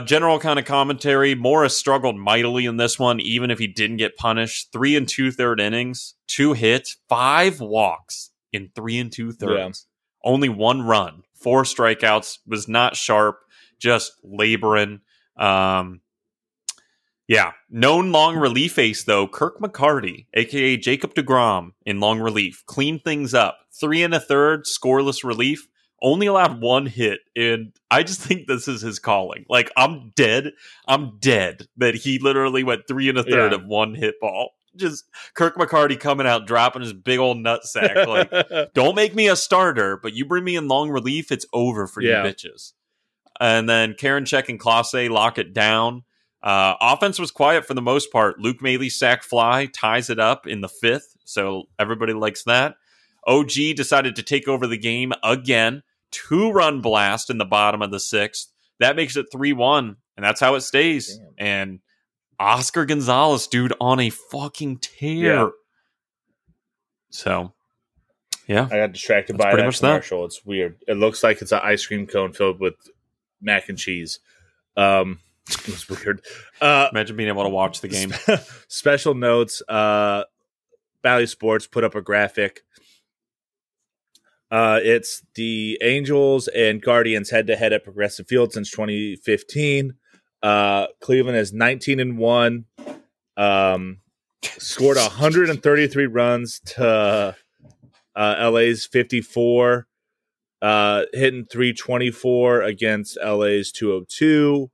General kind of commentary. Morris struggled mightily in this one, even if he didn't get punished. 3 2/3 innings, 2 hits, 5 walks in 3 2/3. Yeah. Only 1 run, 4 strikeouts. Was not sharp, just laboring. Yeah, known long relief ace, though, Kirk McCarty, a.k.a. Jacob deGrom in long relief, cleaned things up. 3 1/3, scoreless relief, only allowed 1 hit, and I just think this is his calling. Like, I'm dead that he literally went 3 1/3 of 1 hit ball. Just Kirk McCarty coming out, dropping his big old nutsack. Like, don't make me a starter, but you bring me in long relief, it's over for you bitches. And then Karinchak and Clase lock it down. Offense was quiet for the most part. Luke Maley sack fly ties it up in the 5th, so everybody likes that. OG decided to take over the game again. 2-run blast in the bottom of the 6th. That makes it 3-1, and that's how it stays. Damn. And Oscar Gonzalez, dude, on a fucking tear. Yeah. So, yeah. I got distracted by that commercial. It's weird. It looks like it's an ice cream cone filled with mac and cheese. It was weird. Imagine being able to watch the game. Special notes. Bally Sports put up a graphic. It's the Angels and Guardians head-to-head at Progressive Field since 2015. Cleveland is 19-1. Scored 133 runs to LA's 54. Hitting 324 against LA's 202.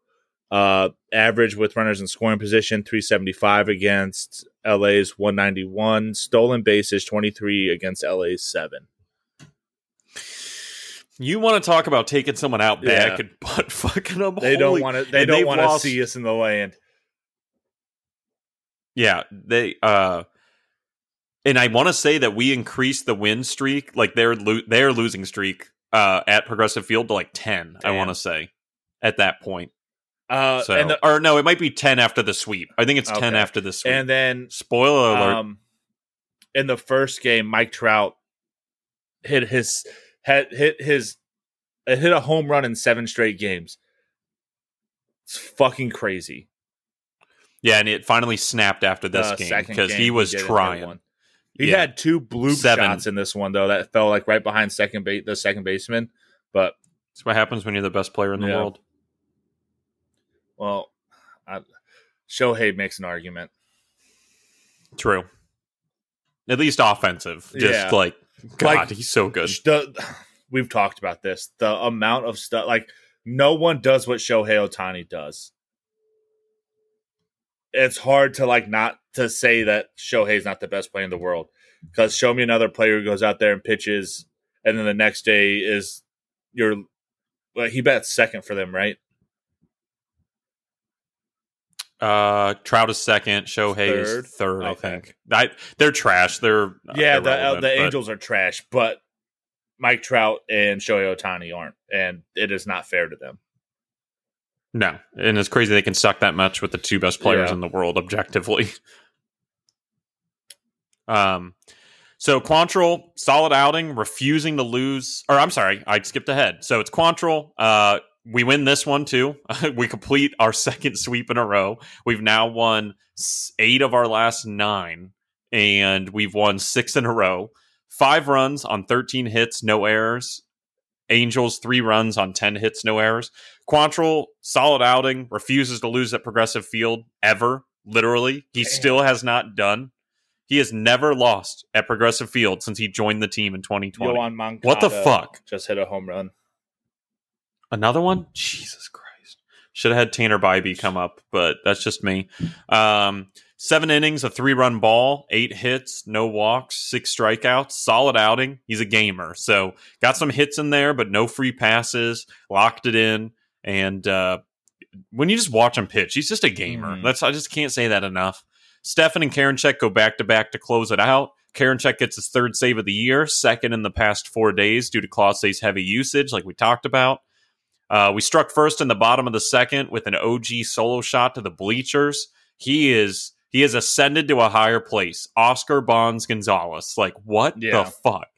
Average with runners in scoring position, 375 against LA's 191. Stolen bases, 23 against LA's 7. You want to talk about taking someone out back and butt fucking them? They don't want to see us in the land. Yeah, they. And I want to say that we increased the win streak, like their losing streak at Progressive Field to like 10. Damn. I want to say at that point. It might be 10 after the sweep. I think it's 10 after the sweep. And then, spoiler alert, in the first game, Mike Trout hit a home run in 7 straight games. It's fucking crazy. Yeah, and it finally snapped after this game because he was trying. He had 2 bloop shots in this one though that fell like right behind the second baseman. But that's what happens when you're the best player in the world. Well, Shohei makes an argument. True. At least offensive. Just God, like, he's so good. We've talked about this. The amount of stuff. Like, no one does what Shohei Ohtani does. It's hard to, like, not to say that Shohei's not the best player in the world. Because show me another player who goes out there and pitches, and then the next day is he bats second for them, right? Trout is second. Shohei is third. I think they're trash. The Angels are trash, but Mike Trout and Shohei Ohtani aren't, and it is not fair to them. No, and it's crazy they can suck that much with the two best players in the world, objectively. So Quantrill, solid outing, refusing to lose. Or I'm sorry, I skipped ahead. So it's Quantrill. We win this one, too. We complete our second sweep in a row. We've now won 8 of our last 9, and we've won 6 in a row. 5 runs on 13 hits, no errors. Angels, 3 runs on 10 hits, no errors. Quantrill, solid outing, refuses to lose at Progressive Field ever, literally. He still has not done. He has never lost at Progressive Field since he joined the team in 2020. Yoan Moncada, what the fuck? Just hit a home run. Another one? Jesus Christ. Should have had Tanner Bybee come up, but that's just me. 7 innings, a 3-run ball, 8 hits, no walks, 6 strikeouts, solid outing. He's a gamer. So got some hits in there, but no free passes, locked it in. And when you just watch him pitch, he's just a gamer. I just can't say that enough. Stefan and Karinchak go back-to-back to close it out. Karinchak gets his 3rd save of the year, 2nd in the past 4 days due to Clase's heavy usage, like we talked about. We struck first in the bottom of the 2nd with an OG solo shot to the bleachers. He has ascended to a higher place. Oscar Bonds Gonzalez. Like, what the fuck?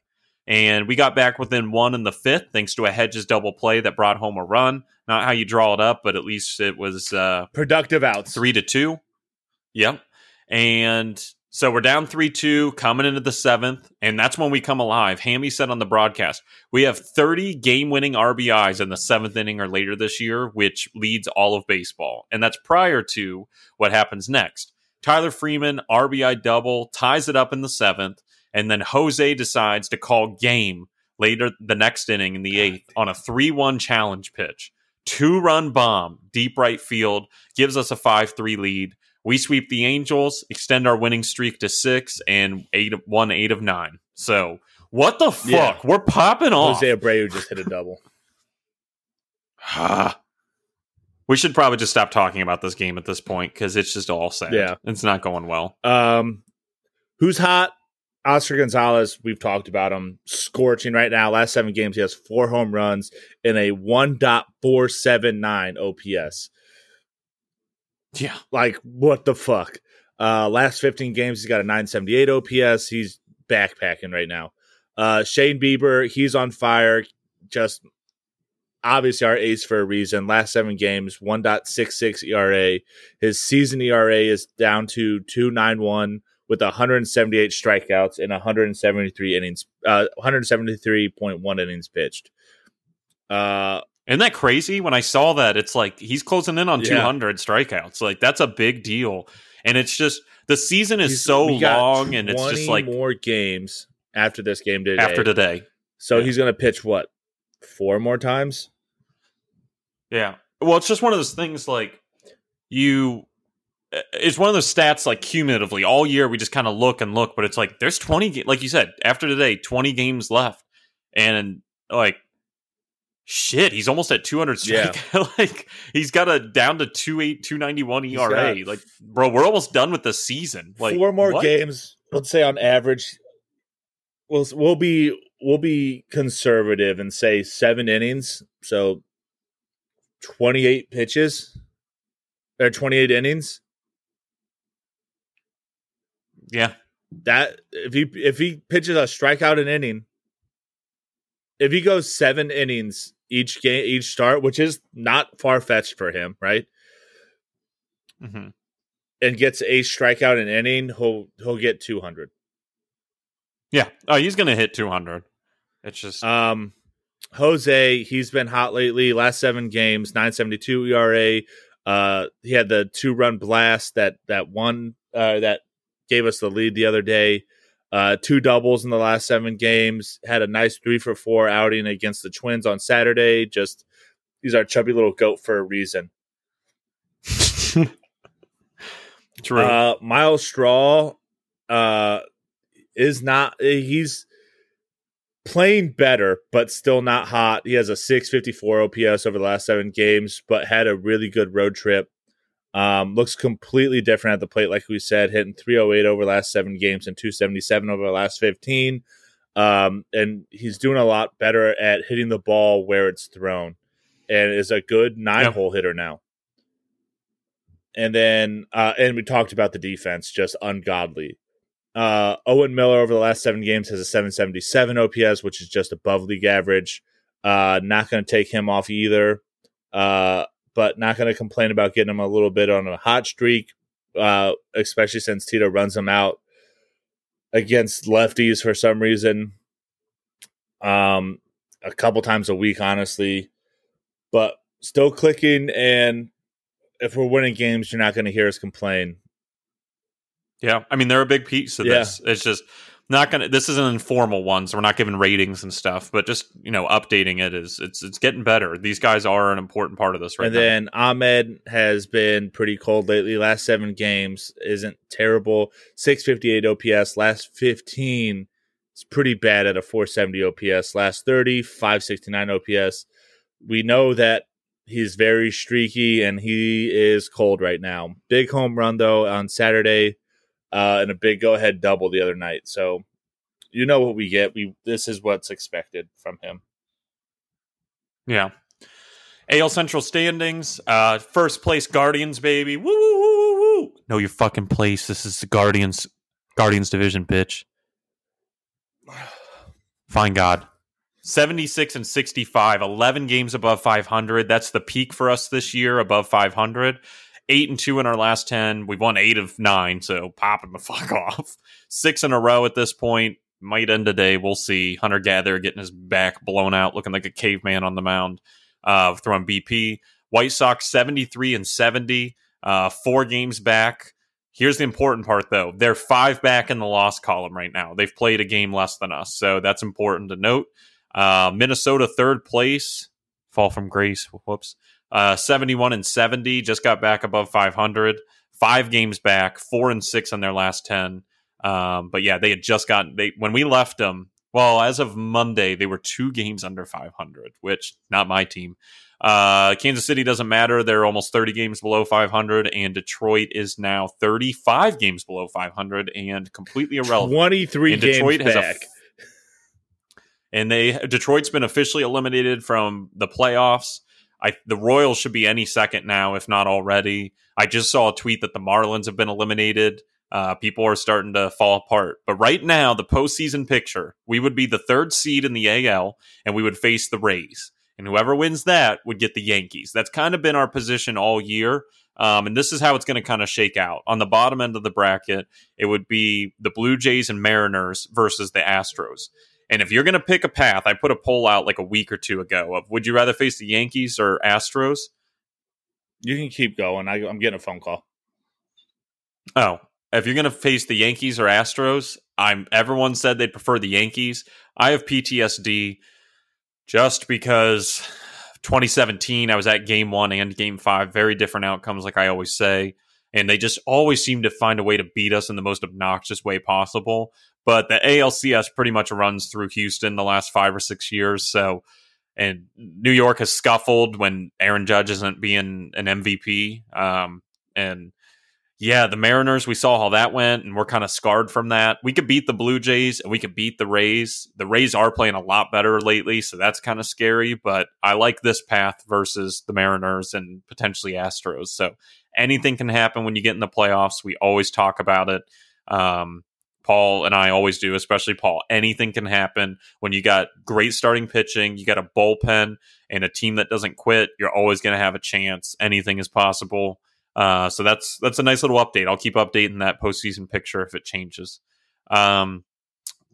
And we got back within 1 in the 5th thanks to a Hedges double play that brought home a run. Not how you draw it up, but at least it was... productive outs. 3-2. Yep. And so we're down 3-2 coming into the 7th, and that's when we come alive. Hammy said on the broadcast, we have 30 game-winning RBIs in the 7th inning or later this year, which leads all of baseball. And that's prior to what happens next. Tyler Freeman, RBI double, ties it up in the 7th, and then Jose decides to call game later the next inning in the 8th on a 3-1 challenge pitch. 2-run bomb, deep right field, gives us a 5-3 lead. We sweep the Angels, extend our winning streak to 6, and won 8 of 9. So, what the fuck? Yeah. We're popping off. Jose Abreu just hit a double. We should probably just stop talking about this game at this point, because it's just all sad. Yeah. It's not going well. Who's hot? Oscar Gonzalez, we've talked about him. Scorching right now. Last 7 games, he has 4 home runs and a 1.479 OPS. Yeah, like what the fuck? Last 15 games, he's got a 978 OPS. He's backpacking right now. Shane Bieber, he's on fire. Just obviously our ace for a reason. Last 7 games, 1.66 ERA. His season ERA is down to 2.91 with 178 strikeouts and 173 innings, 173.1 innings pitched. Isn't that crazy? When I saw that, it's like he's closing in on 200 strikeouts. Like, that's a big deal. And it's just the season is so long, and it's just like more games after this game today. So he's going to pitch what? 4 more times? Yeah. Well, it's just one of those things like it's one of those stats like cumulatively all year we just kind of look and look, but it's like there's 20, like you said, after today, 20 games left. And like, shit, he's almost at 200 strike. Yeah. Like, he's got a down to 291 ERA. Like, bro, we're almost done with the season. Like, 4 more games, let's say on average. We'll be conservative and say 7 innings, so 28 pitches or 28 innings. Yeah, that if he pitches a strikeout an inning, if he goes 7 innings. Each start, which is not far-fetched for him, right? Mm-hmm. And gets a strikeout an inning, he'll get 200. Yeah. Oh, he's going to hit 200. It's just... Jose, he's been hot lately. Last 7 games, 9.72 ERA. He had the 2-run blast that gave us the lead the other day. 2 doubles in the last 7 games. Had a nice 3-for-4 outing against the Twins on Saturday. Just, he's our chubby little goat for a reason. True. Miles Straw is not. He's playing better, but still not hot. He has a 654 OPS over the last 7 games, but had a really good road trip. Looks completely different at the plate, like we said, hitting 308 over the last 7 games and 277 over the last 15. And he's doing a lot better at hitting the ball where it's thrown and is a good 9-hole hitter now. And then and we talked about the defense, just ungodly. Owen Miller over the last 7 games has a 777 OPS, which is just above league average. Not going to take him off either, but not going to complain about getting him a little bit on a hot streak, especially since Tito runs him out against lefties for some reason, a couple times a week, honestly. But still clicking, and if we're winning games, you're not going to hear us complain. Yeah, I mean, they're a big piece of this. It's just not going to. This is an informal one, so we're not giving ratings and stuff. But just, you know, updating it is it's getting better. These guys are an important part of this right now. And then Ahmed has been pretty cold lately. Last 7 games isn't terrible. 658 OPS. Last 15, it's pretty bad at a 470 OPS. Last 30, 569 OPS. We know that he's very streaky and he is cold right now. Big home run though on Saturday. And a big go-ahead double the other night. So you know what we get. This is what's expected from him. Yeah. AL Central standings. First place Guardians, baby. Woo, woo, woo, woo, woo. Know your fucking place. This is the Guardians division, bitch. Fine God. 76 and 65, 11 games above 500. That's the peak for us this year, above 500. 8-2 in our last 10. We've won 8 of 9, so popping the fuck off. 6 in a row at this point. Might end today. We'll see. Hunter-Gatherer getting his back blown out, looking like a caveman on the mound, throwing BP. White Sox 73 and 70, 4 games back. Here's the important part, though. They're 5 back in the loss column right now. They've played a game less than us, so that's important to note. Minnesota 3rd place. Fall from grace. Whoops. 71 and 70, just got back above 500, 5 games back, 4 and 6 on their last 10. But yeah, they had just gotten, when we left them, well, as of Monday, they were 2 games under 500, which not my team. Kansas City doesn't matter. They're almost 30 games below 500, and Detroit is now 35 games below 500 and completely irrelevant. 23 and Detroit games has back. Detroit's been officially eliminated from the playoffs. The Royals should be any second now, if not already. I just saw a tweet that the Marlins have been eliminated. People are starting to fall apart. But right now, the postseason picture, we would be the 3rd seed in the AL, and we would face the Rays. And whoever wins that would get the Yankees. That's kind of been our position all year. And this is how it's going to kind of shake out. On the bottom end of the bracket, it would be the Blue Jays and Mariners versus the Astros. And if you're going to pick a path, I put a poll out like a week or two ago of would you rather face the Yankees or Astros? You can keep going. I'm getting a phone call. Oh, if you're going to face the Yankees or Astros, everyone said they'd prefer the Yankees. I have PTSD just because 2017, I was at Game 1 and Game 5. Very different outcomes, like I always say. And they just always seem to find a way to beat us in the most obnoxious way possible. But the ALCS pretty much runs through Houston the last 5 or 6 years. So, and New York has scuffled when Aaron Judge isn't being an MVP. And yeah, the Mariners, we saw how that went, and we're kind of scarred from that. We could beat the Blue Jays and we could beat the Rays. The Rays are playing a lot better lately, so that's kind of scary. But I like this path versus the Mariners and potentially Astros. So anything can happen when you get in the playoffs. We always talk about it. Paul and I always do, especially Paul. Anything can happen when you got great starting pitching, you got a bullpen, and a team that doesn't quit. You're always going to have a chance. Anything is possible. So that's a nice little update. I'll keep updating that postseason picture if it changes. Paul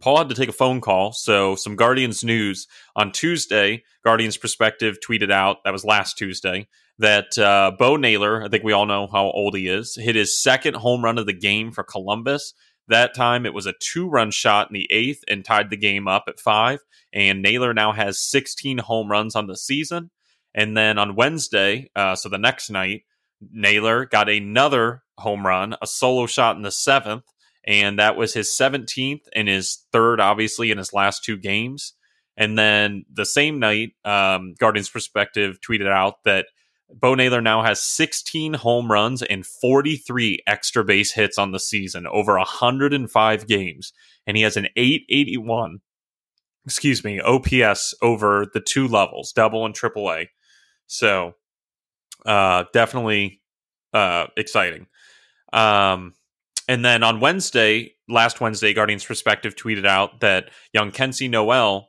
had to take a phone call, so some Guardians news. On Tuesday, Guardians Perspective tweeted out, that was last Tuesday, that Bo Naylor, I think we all know how old he is, hit his 2nd home run of the game for Columbus. That time, it was a 2-run shot in the 8th and tied the game up at 5. And Naylor now has 16 home runs on the season. And then on Wednesday, so the next night, Naylor got another home run, a solo shot in the 7th. And that was his 17th and his 3rd, obviously, in his last 2 games. And then the same night, Guardians Perspective tweeted out that Bo Naylor now has 16 home runs and 43 extra base hits on the season over 105 games. And he has an 881, OPS over the 2 levels, double and triple A. So definitely exciting. And then on Wednesday, last Wednesday, Guardians Perspective tweeted out that young Kensi Noel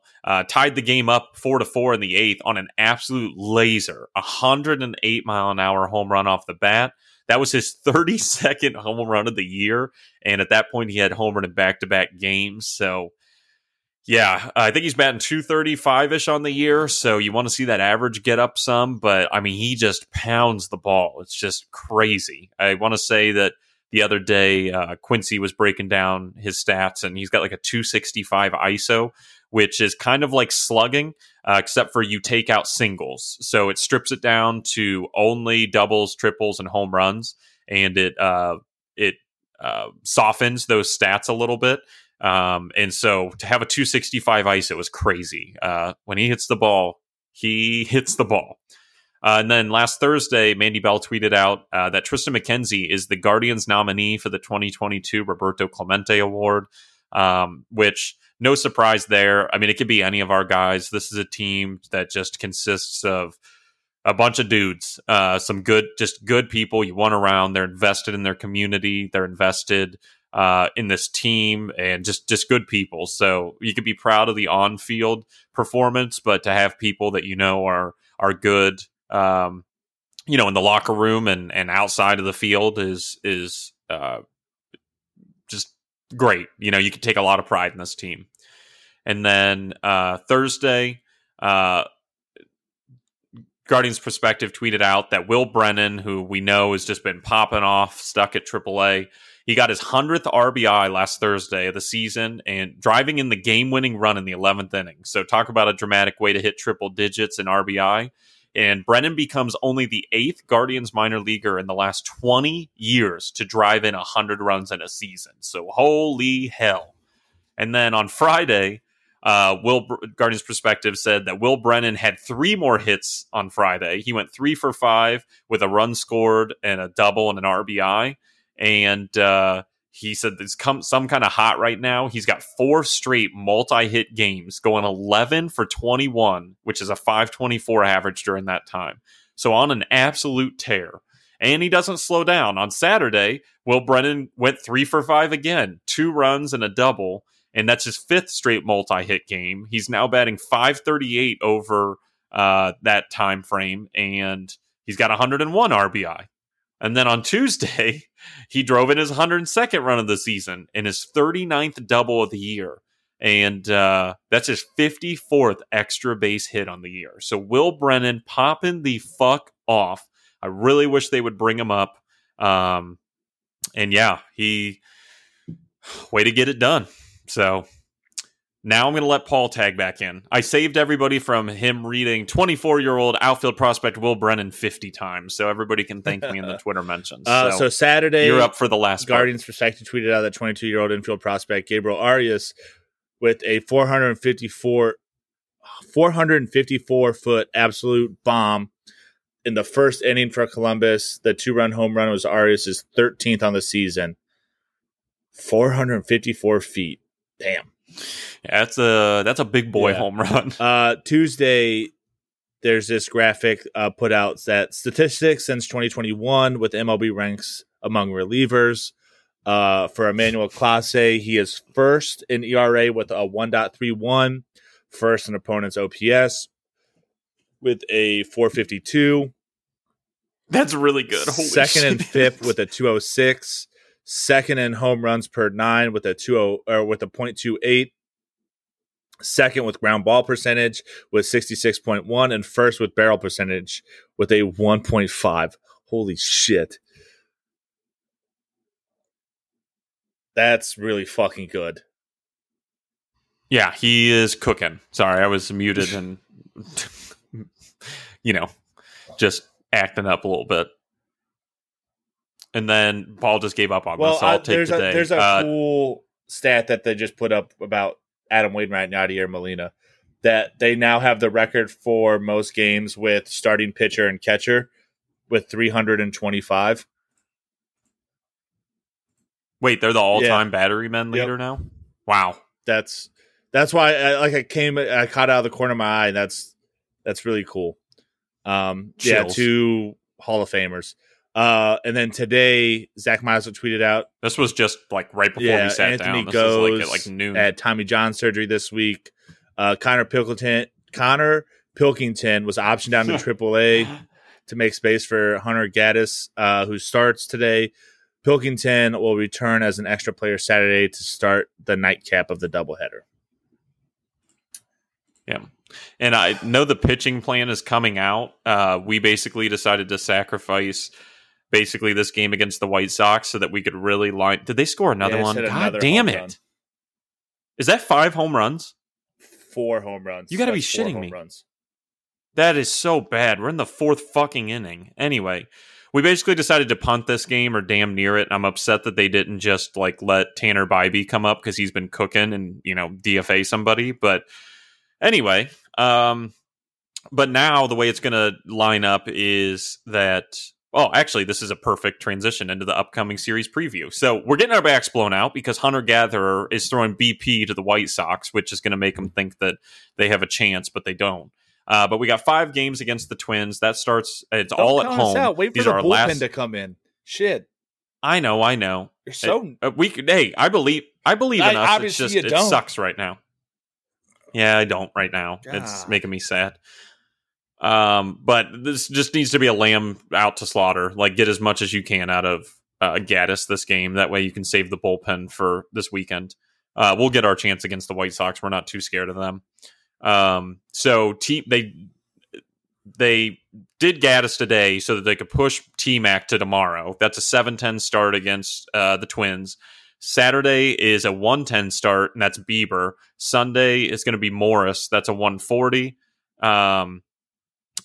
tied the game up 4-4 in the eighth on an absolute laser, 108-mile-an-hour home run off the bat. That was his 32nd home run of the year, and at that point, he had homered in back-to-back games. So, yeah, I think he's batting 235-ish on the year, so you want to see that average get up some, but, I mean, he just pounds the ball. It's just crazy. I want to say that the other day, Quincy was breaking down his stats, and he's got like a 265 ISO, which is kind of like slugging, except for you take out singles. So it strips it down to only doubles, triples, and home runs, and it softens those stats a little bit. And so to have a 265 ISO is crazy. When he hits the ball, he hits the ball. And then last Thursday, Mandy Bell tweeted out that Tristan McKenzie is the Guardians nominee for the 2022 Roberto Clemente Award, which no surprise there. I mean, it could be any of our guys. This is a team that just consists of a bunch of dudes, some good people you want around. They're invested in their community. They're invested in this team and just good people. So you could be proud of the on-field performance, but to have people that you know are good, in the locker room and outside of the field is just great. You know, you can take a lot of pride in this team. And then Thursday, Guardians Perspective tweeted out that Will Brennan, who we know has just been popping off, stuck at AAA, he got his 100th RBI last Thursday of the season and driving in the game-winning run in the 11th inning. So talk about a dramatic way to hit triple digits in RBI. And Brennan becomes only the 8th Guardians minor leaguer in the last 20 years to drive in 100 runs in a season. So holy hell. And then on Friday, Guardians Perspective said that Will Brennan had 3 more hits on Friday. He went 3-for-5 with a run scored and a double and an RBI. And he said there's some kind of hot right now. He's got 4 straight multi-hit games going 11-for-21, which is a 524 average during that time. So on an absolute tear. And he doesn't slow down. On Saturday, Will Brennan went 3-for-5 again, 2 runs and a double. And that's his 5th straight multi-hit game. He's now batting 538 over that time frame. And he's got 101 RBI. And then on Tuesday, he drove in his 102nd run of the season and his 39th double of the year. And that's his 54th extra base hit on the year. So Will Brennan popping the fuck off. I really wish they would bring him up. And yeah, way to get it done. So now I'm going to let Paul tag back in. I saved everybody from him reading 24-year-old outfield prospect Will Brennan 50 times, so everybody can thank me in the Twitter mentions. So Saturday, you're up for the last Guardians Perspective tweeted out that 22-year-old infield prospect Gabriel Arias with a 454-foot absolute bomb in the first inning for Columbus. The 2-run home run was Arias' 13th on the season. 454 feet. Damn. Yeah, that's a big boy home run. Tuesday, there's this graphic put out that statistics since 2021 with MLB ranks among relievers. For Emmanuel Clase, he is first in ERA with a 1.31, first in opponent's OPS with a 4.52. That's really good. Holy second in FIP with a 2.06. Second in home runs per nine with a 0.28, second with ground ball percentage with 66.1, and first with barrel percentage with a 1.5. Holy shit, that's really fucking good. Yeah, he is cooking. Sorry, I was muted and just acting up a little bit. And then Paul just gave up on this. So I'll take the day. There's a cool stat that they just put up about Adam Wainwright and Yadier Molina that they now have the record for most games with starting pitcher and catcher with 325. Wait, they're the all-time battery men leader now? Wow, that's why I caught out of the corner of my eye. That's really cool. Two Hall of Famers. And then today, Zach Meisler tweeted out. This was just like right before we sat down. This goes is like at noon. Had Tommy John surgery this week. Connor Pilkington was optioned down to AAA to make space for Hunter Gaddis, who starts today. Pilkington will return as an extra player Saturday to start the nightcap of the doubleheader. Yeah. And I know the pitching plan is coming out. We basically decided to sacrifice basically this game against the White Sox so that we could really line. Did they score another one? God damn it. Run. Is that 5 home runs? 4 home runs. You got to be shitting me. Runs. That is so bad. We're in the 4th fucking inning. Anyway, we basically decided to punt this game or damn near it. I'm upset that they didn't just like let Tanner Bybee come up because he's been cooking and, you know, DFA somebody. But anyway, but now the way it's going to line up is that, oh, actually, this is a perfect transition into the upcoming series preview. So we're getting our backs blown out because Hunter-Gatherer is throwing BP to the White Sox, which is going to make them think that they have a chance, but they don't. But we got 5 games against the Twins. That starts. It's don't all at home. Out. Wait These for the bullpen to come in. Shit. I know. You're so we. Hey, I believe in us. It's just it sucks right now. Yeah, I don't right now. God. It's making me sad. But this just needs to be a lamb out to slaughter. Like get as much as you can out of Gaddis this game. That way you can save the bullpen for this weekend. We'll get our chance against the White Sox. We're not too scared of them. So they did Gaddis today so that they could push T-Mac to tomorrow. That's a 7:10 start against the Twins. Saturday is a 1:10 start, and that's Bieber. Sunday is going to be Morris. That's a 1:40.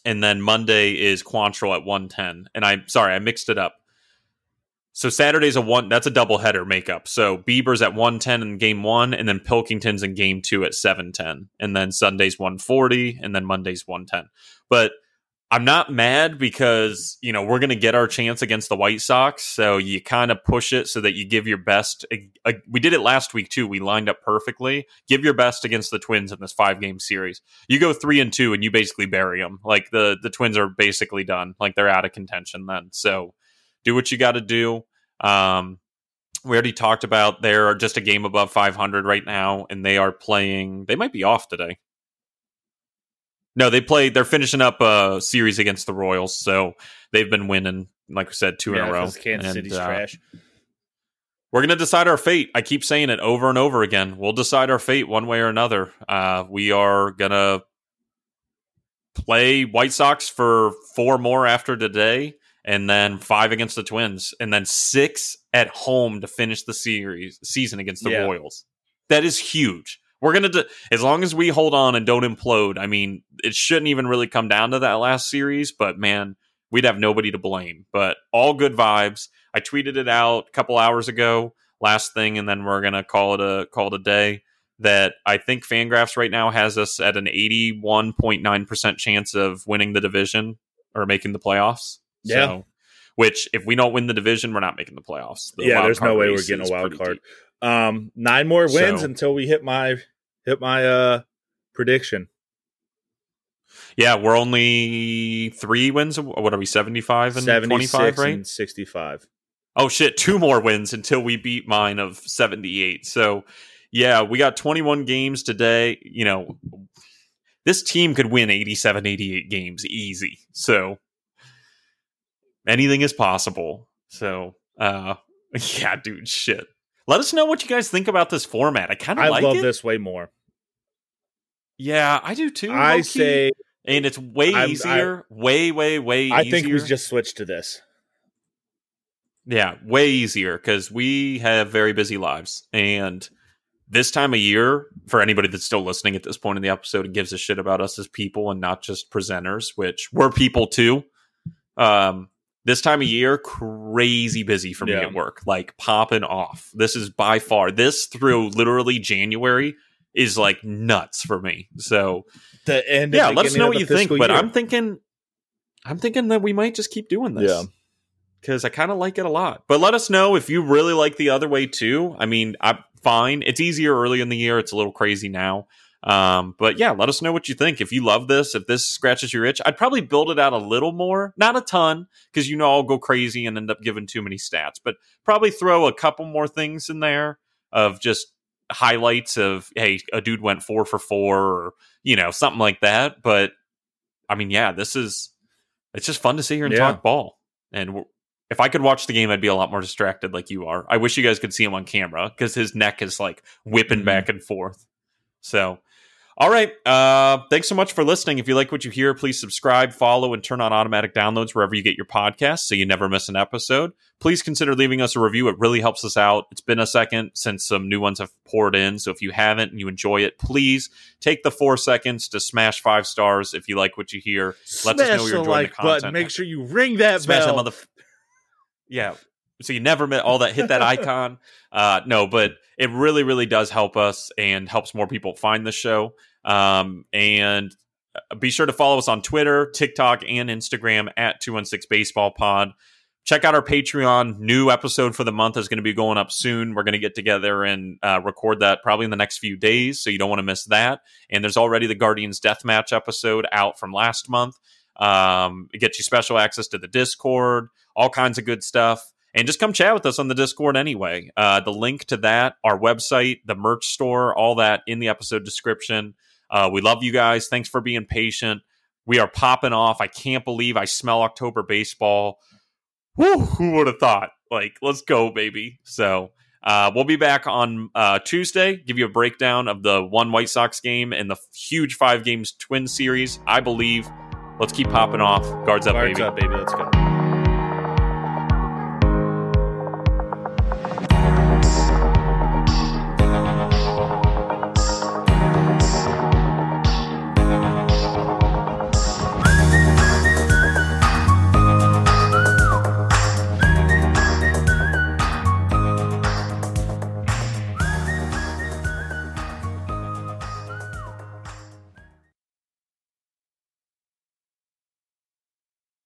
And then Monday is Quantrill at 1:10. And I'm sorry, I mixed it up. So Saturday's a one. That's a doubleheader makeup. So Bieber's at 1:10 in game 1, and then Pilkington's in game 2 at 7:10, and then Sunday's 1:40, and then Monday's 1:10. But I'm not mad because you know we're going to get our chance against the White Sox. So you kind of push it so that you give your best. We did it last week too. We lined up perfectly. Give your best against the Twins in this 5-game series. You go 3-2, and you basically bury them. Like the Twins are basically done. Like they're out of contention then. So do what you got to do. We already talked about they're just a game above 500 right now, and they are playing. They might be off today. No, they're finishing up a series against the Royals, so they've been winning, like we said, 2 in a row. Kansas City's trash. We're going to decide our fate. I keep saying it over and over again. We'll decide our fate one way or another. We are going to play White Sox for 4 more after today. And then 5 against the Twins, and then 6 at home to finish the season against the Royals. That is huge. We're going to, as long as we hold on and don't implode, I mean, it shouldn't even really come down to that last series, but man, we'd have nobody to blame. But all good vibes. I tweeted it out a couple hours ago, last thing, and then we're going to call it a day. That I think Fangraphs right now has us at an 81.9% chance of winning the division or making the playoffs. Yeah. So, which if we don't win the division, we're not making the playoffs. There's no way we're getting a wild card. 9 more wins until we hit my prediction. Yeah, we're only 3 wins. What are we? 75 and 25, right? And 65. Oh shit! 2 more wins until we beat mine of 78. So yeah, we got 21 games today. You know, this team could win 87, 88 games easy. So. Anything is possible. So, yeah, dude, shit. Let us know what you guys think about this format. I kind of like it. I love this way more. Yeah, I do too. I say... And it's way easier. Way easier. I think we just switched to this. Yeah, way easier because we have very busy lives. And this time of year, for anybody that's still listening at this point in the episode and gives a shit about us as people and not just presenters, which we're people too. This time of year, crazy busy for me at work, like popping off. This is by far, this through literally January is like nuts for me. So the end. Yeah, let us know what you think. But I'm thinking that we might just keep doing this. Yeah. Because I kind of like it a lot. But let us know if you really like the other way too. I mean, I'm fine. It's easier early in the year. It's a little crazy now. But yeah, let us know what you think. If you love this, if this scratches your itch, I'd probably build it out a little more, not a ton, because, you know, I'll go crazy and end up giving too many stats, but probably throw a couple more things in there of just highlights of, hey, a dude went 4 for 4, or, you know, something like that. But I mean, yeah, it's just fun to sit here and talk ball. And if I could watch the game, I'd be a lot more distracted like you are. I wish you guys could see him on camera because his neck is like whipping back and forth. So, all right. Thanks so much for listening. If you like what you hear, please subscribe, follow, and turn on automatic downloads wherever you get your podcasts so you never miss an episode. Please consider leaving us a review. It really helps us out. It's been a second since some new ones have poured in. So if you haven't and you enjoy it, please take the 4 seconds to smash 5 stars if you like what you hear. Let us know you're enjoying the content. Button. Make sure you ring that bell. That yeah. So you never met all that, hit that icon. No, but it really, really does help us and helps more people find the show. And be sure to follow us on Twitter, TikTok, and Instagram at 216BaseballPod. Check out our Patreon. New episode for the month is going to be going up soon. We're going to get together and record that probably in the next few days. So you don't want to miss that. And there's already the Guardians Deathmatch episode out from last month. It gets you special access to the Discord, all kinds of good stuff. And just come chat with us on the Discord anyway. The link to that, our website, the merch store, all that in the episode description. We love you guys. Thanks for being patient. We are popping off. I can't believe I smell October baseball. Woo, who would have thought? Like, let's go, baby. So we'll be back on Tuesday. Give you a breakdown of the one White Sox game and the huge 5 games Twin series, I believe. Let's keep popping off. Guards up, baby. Let's go.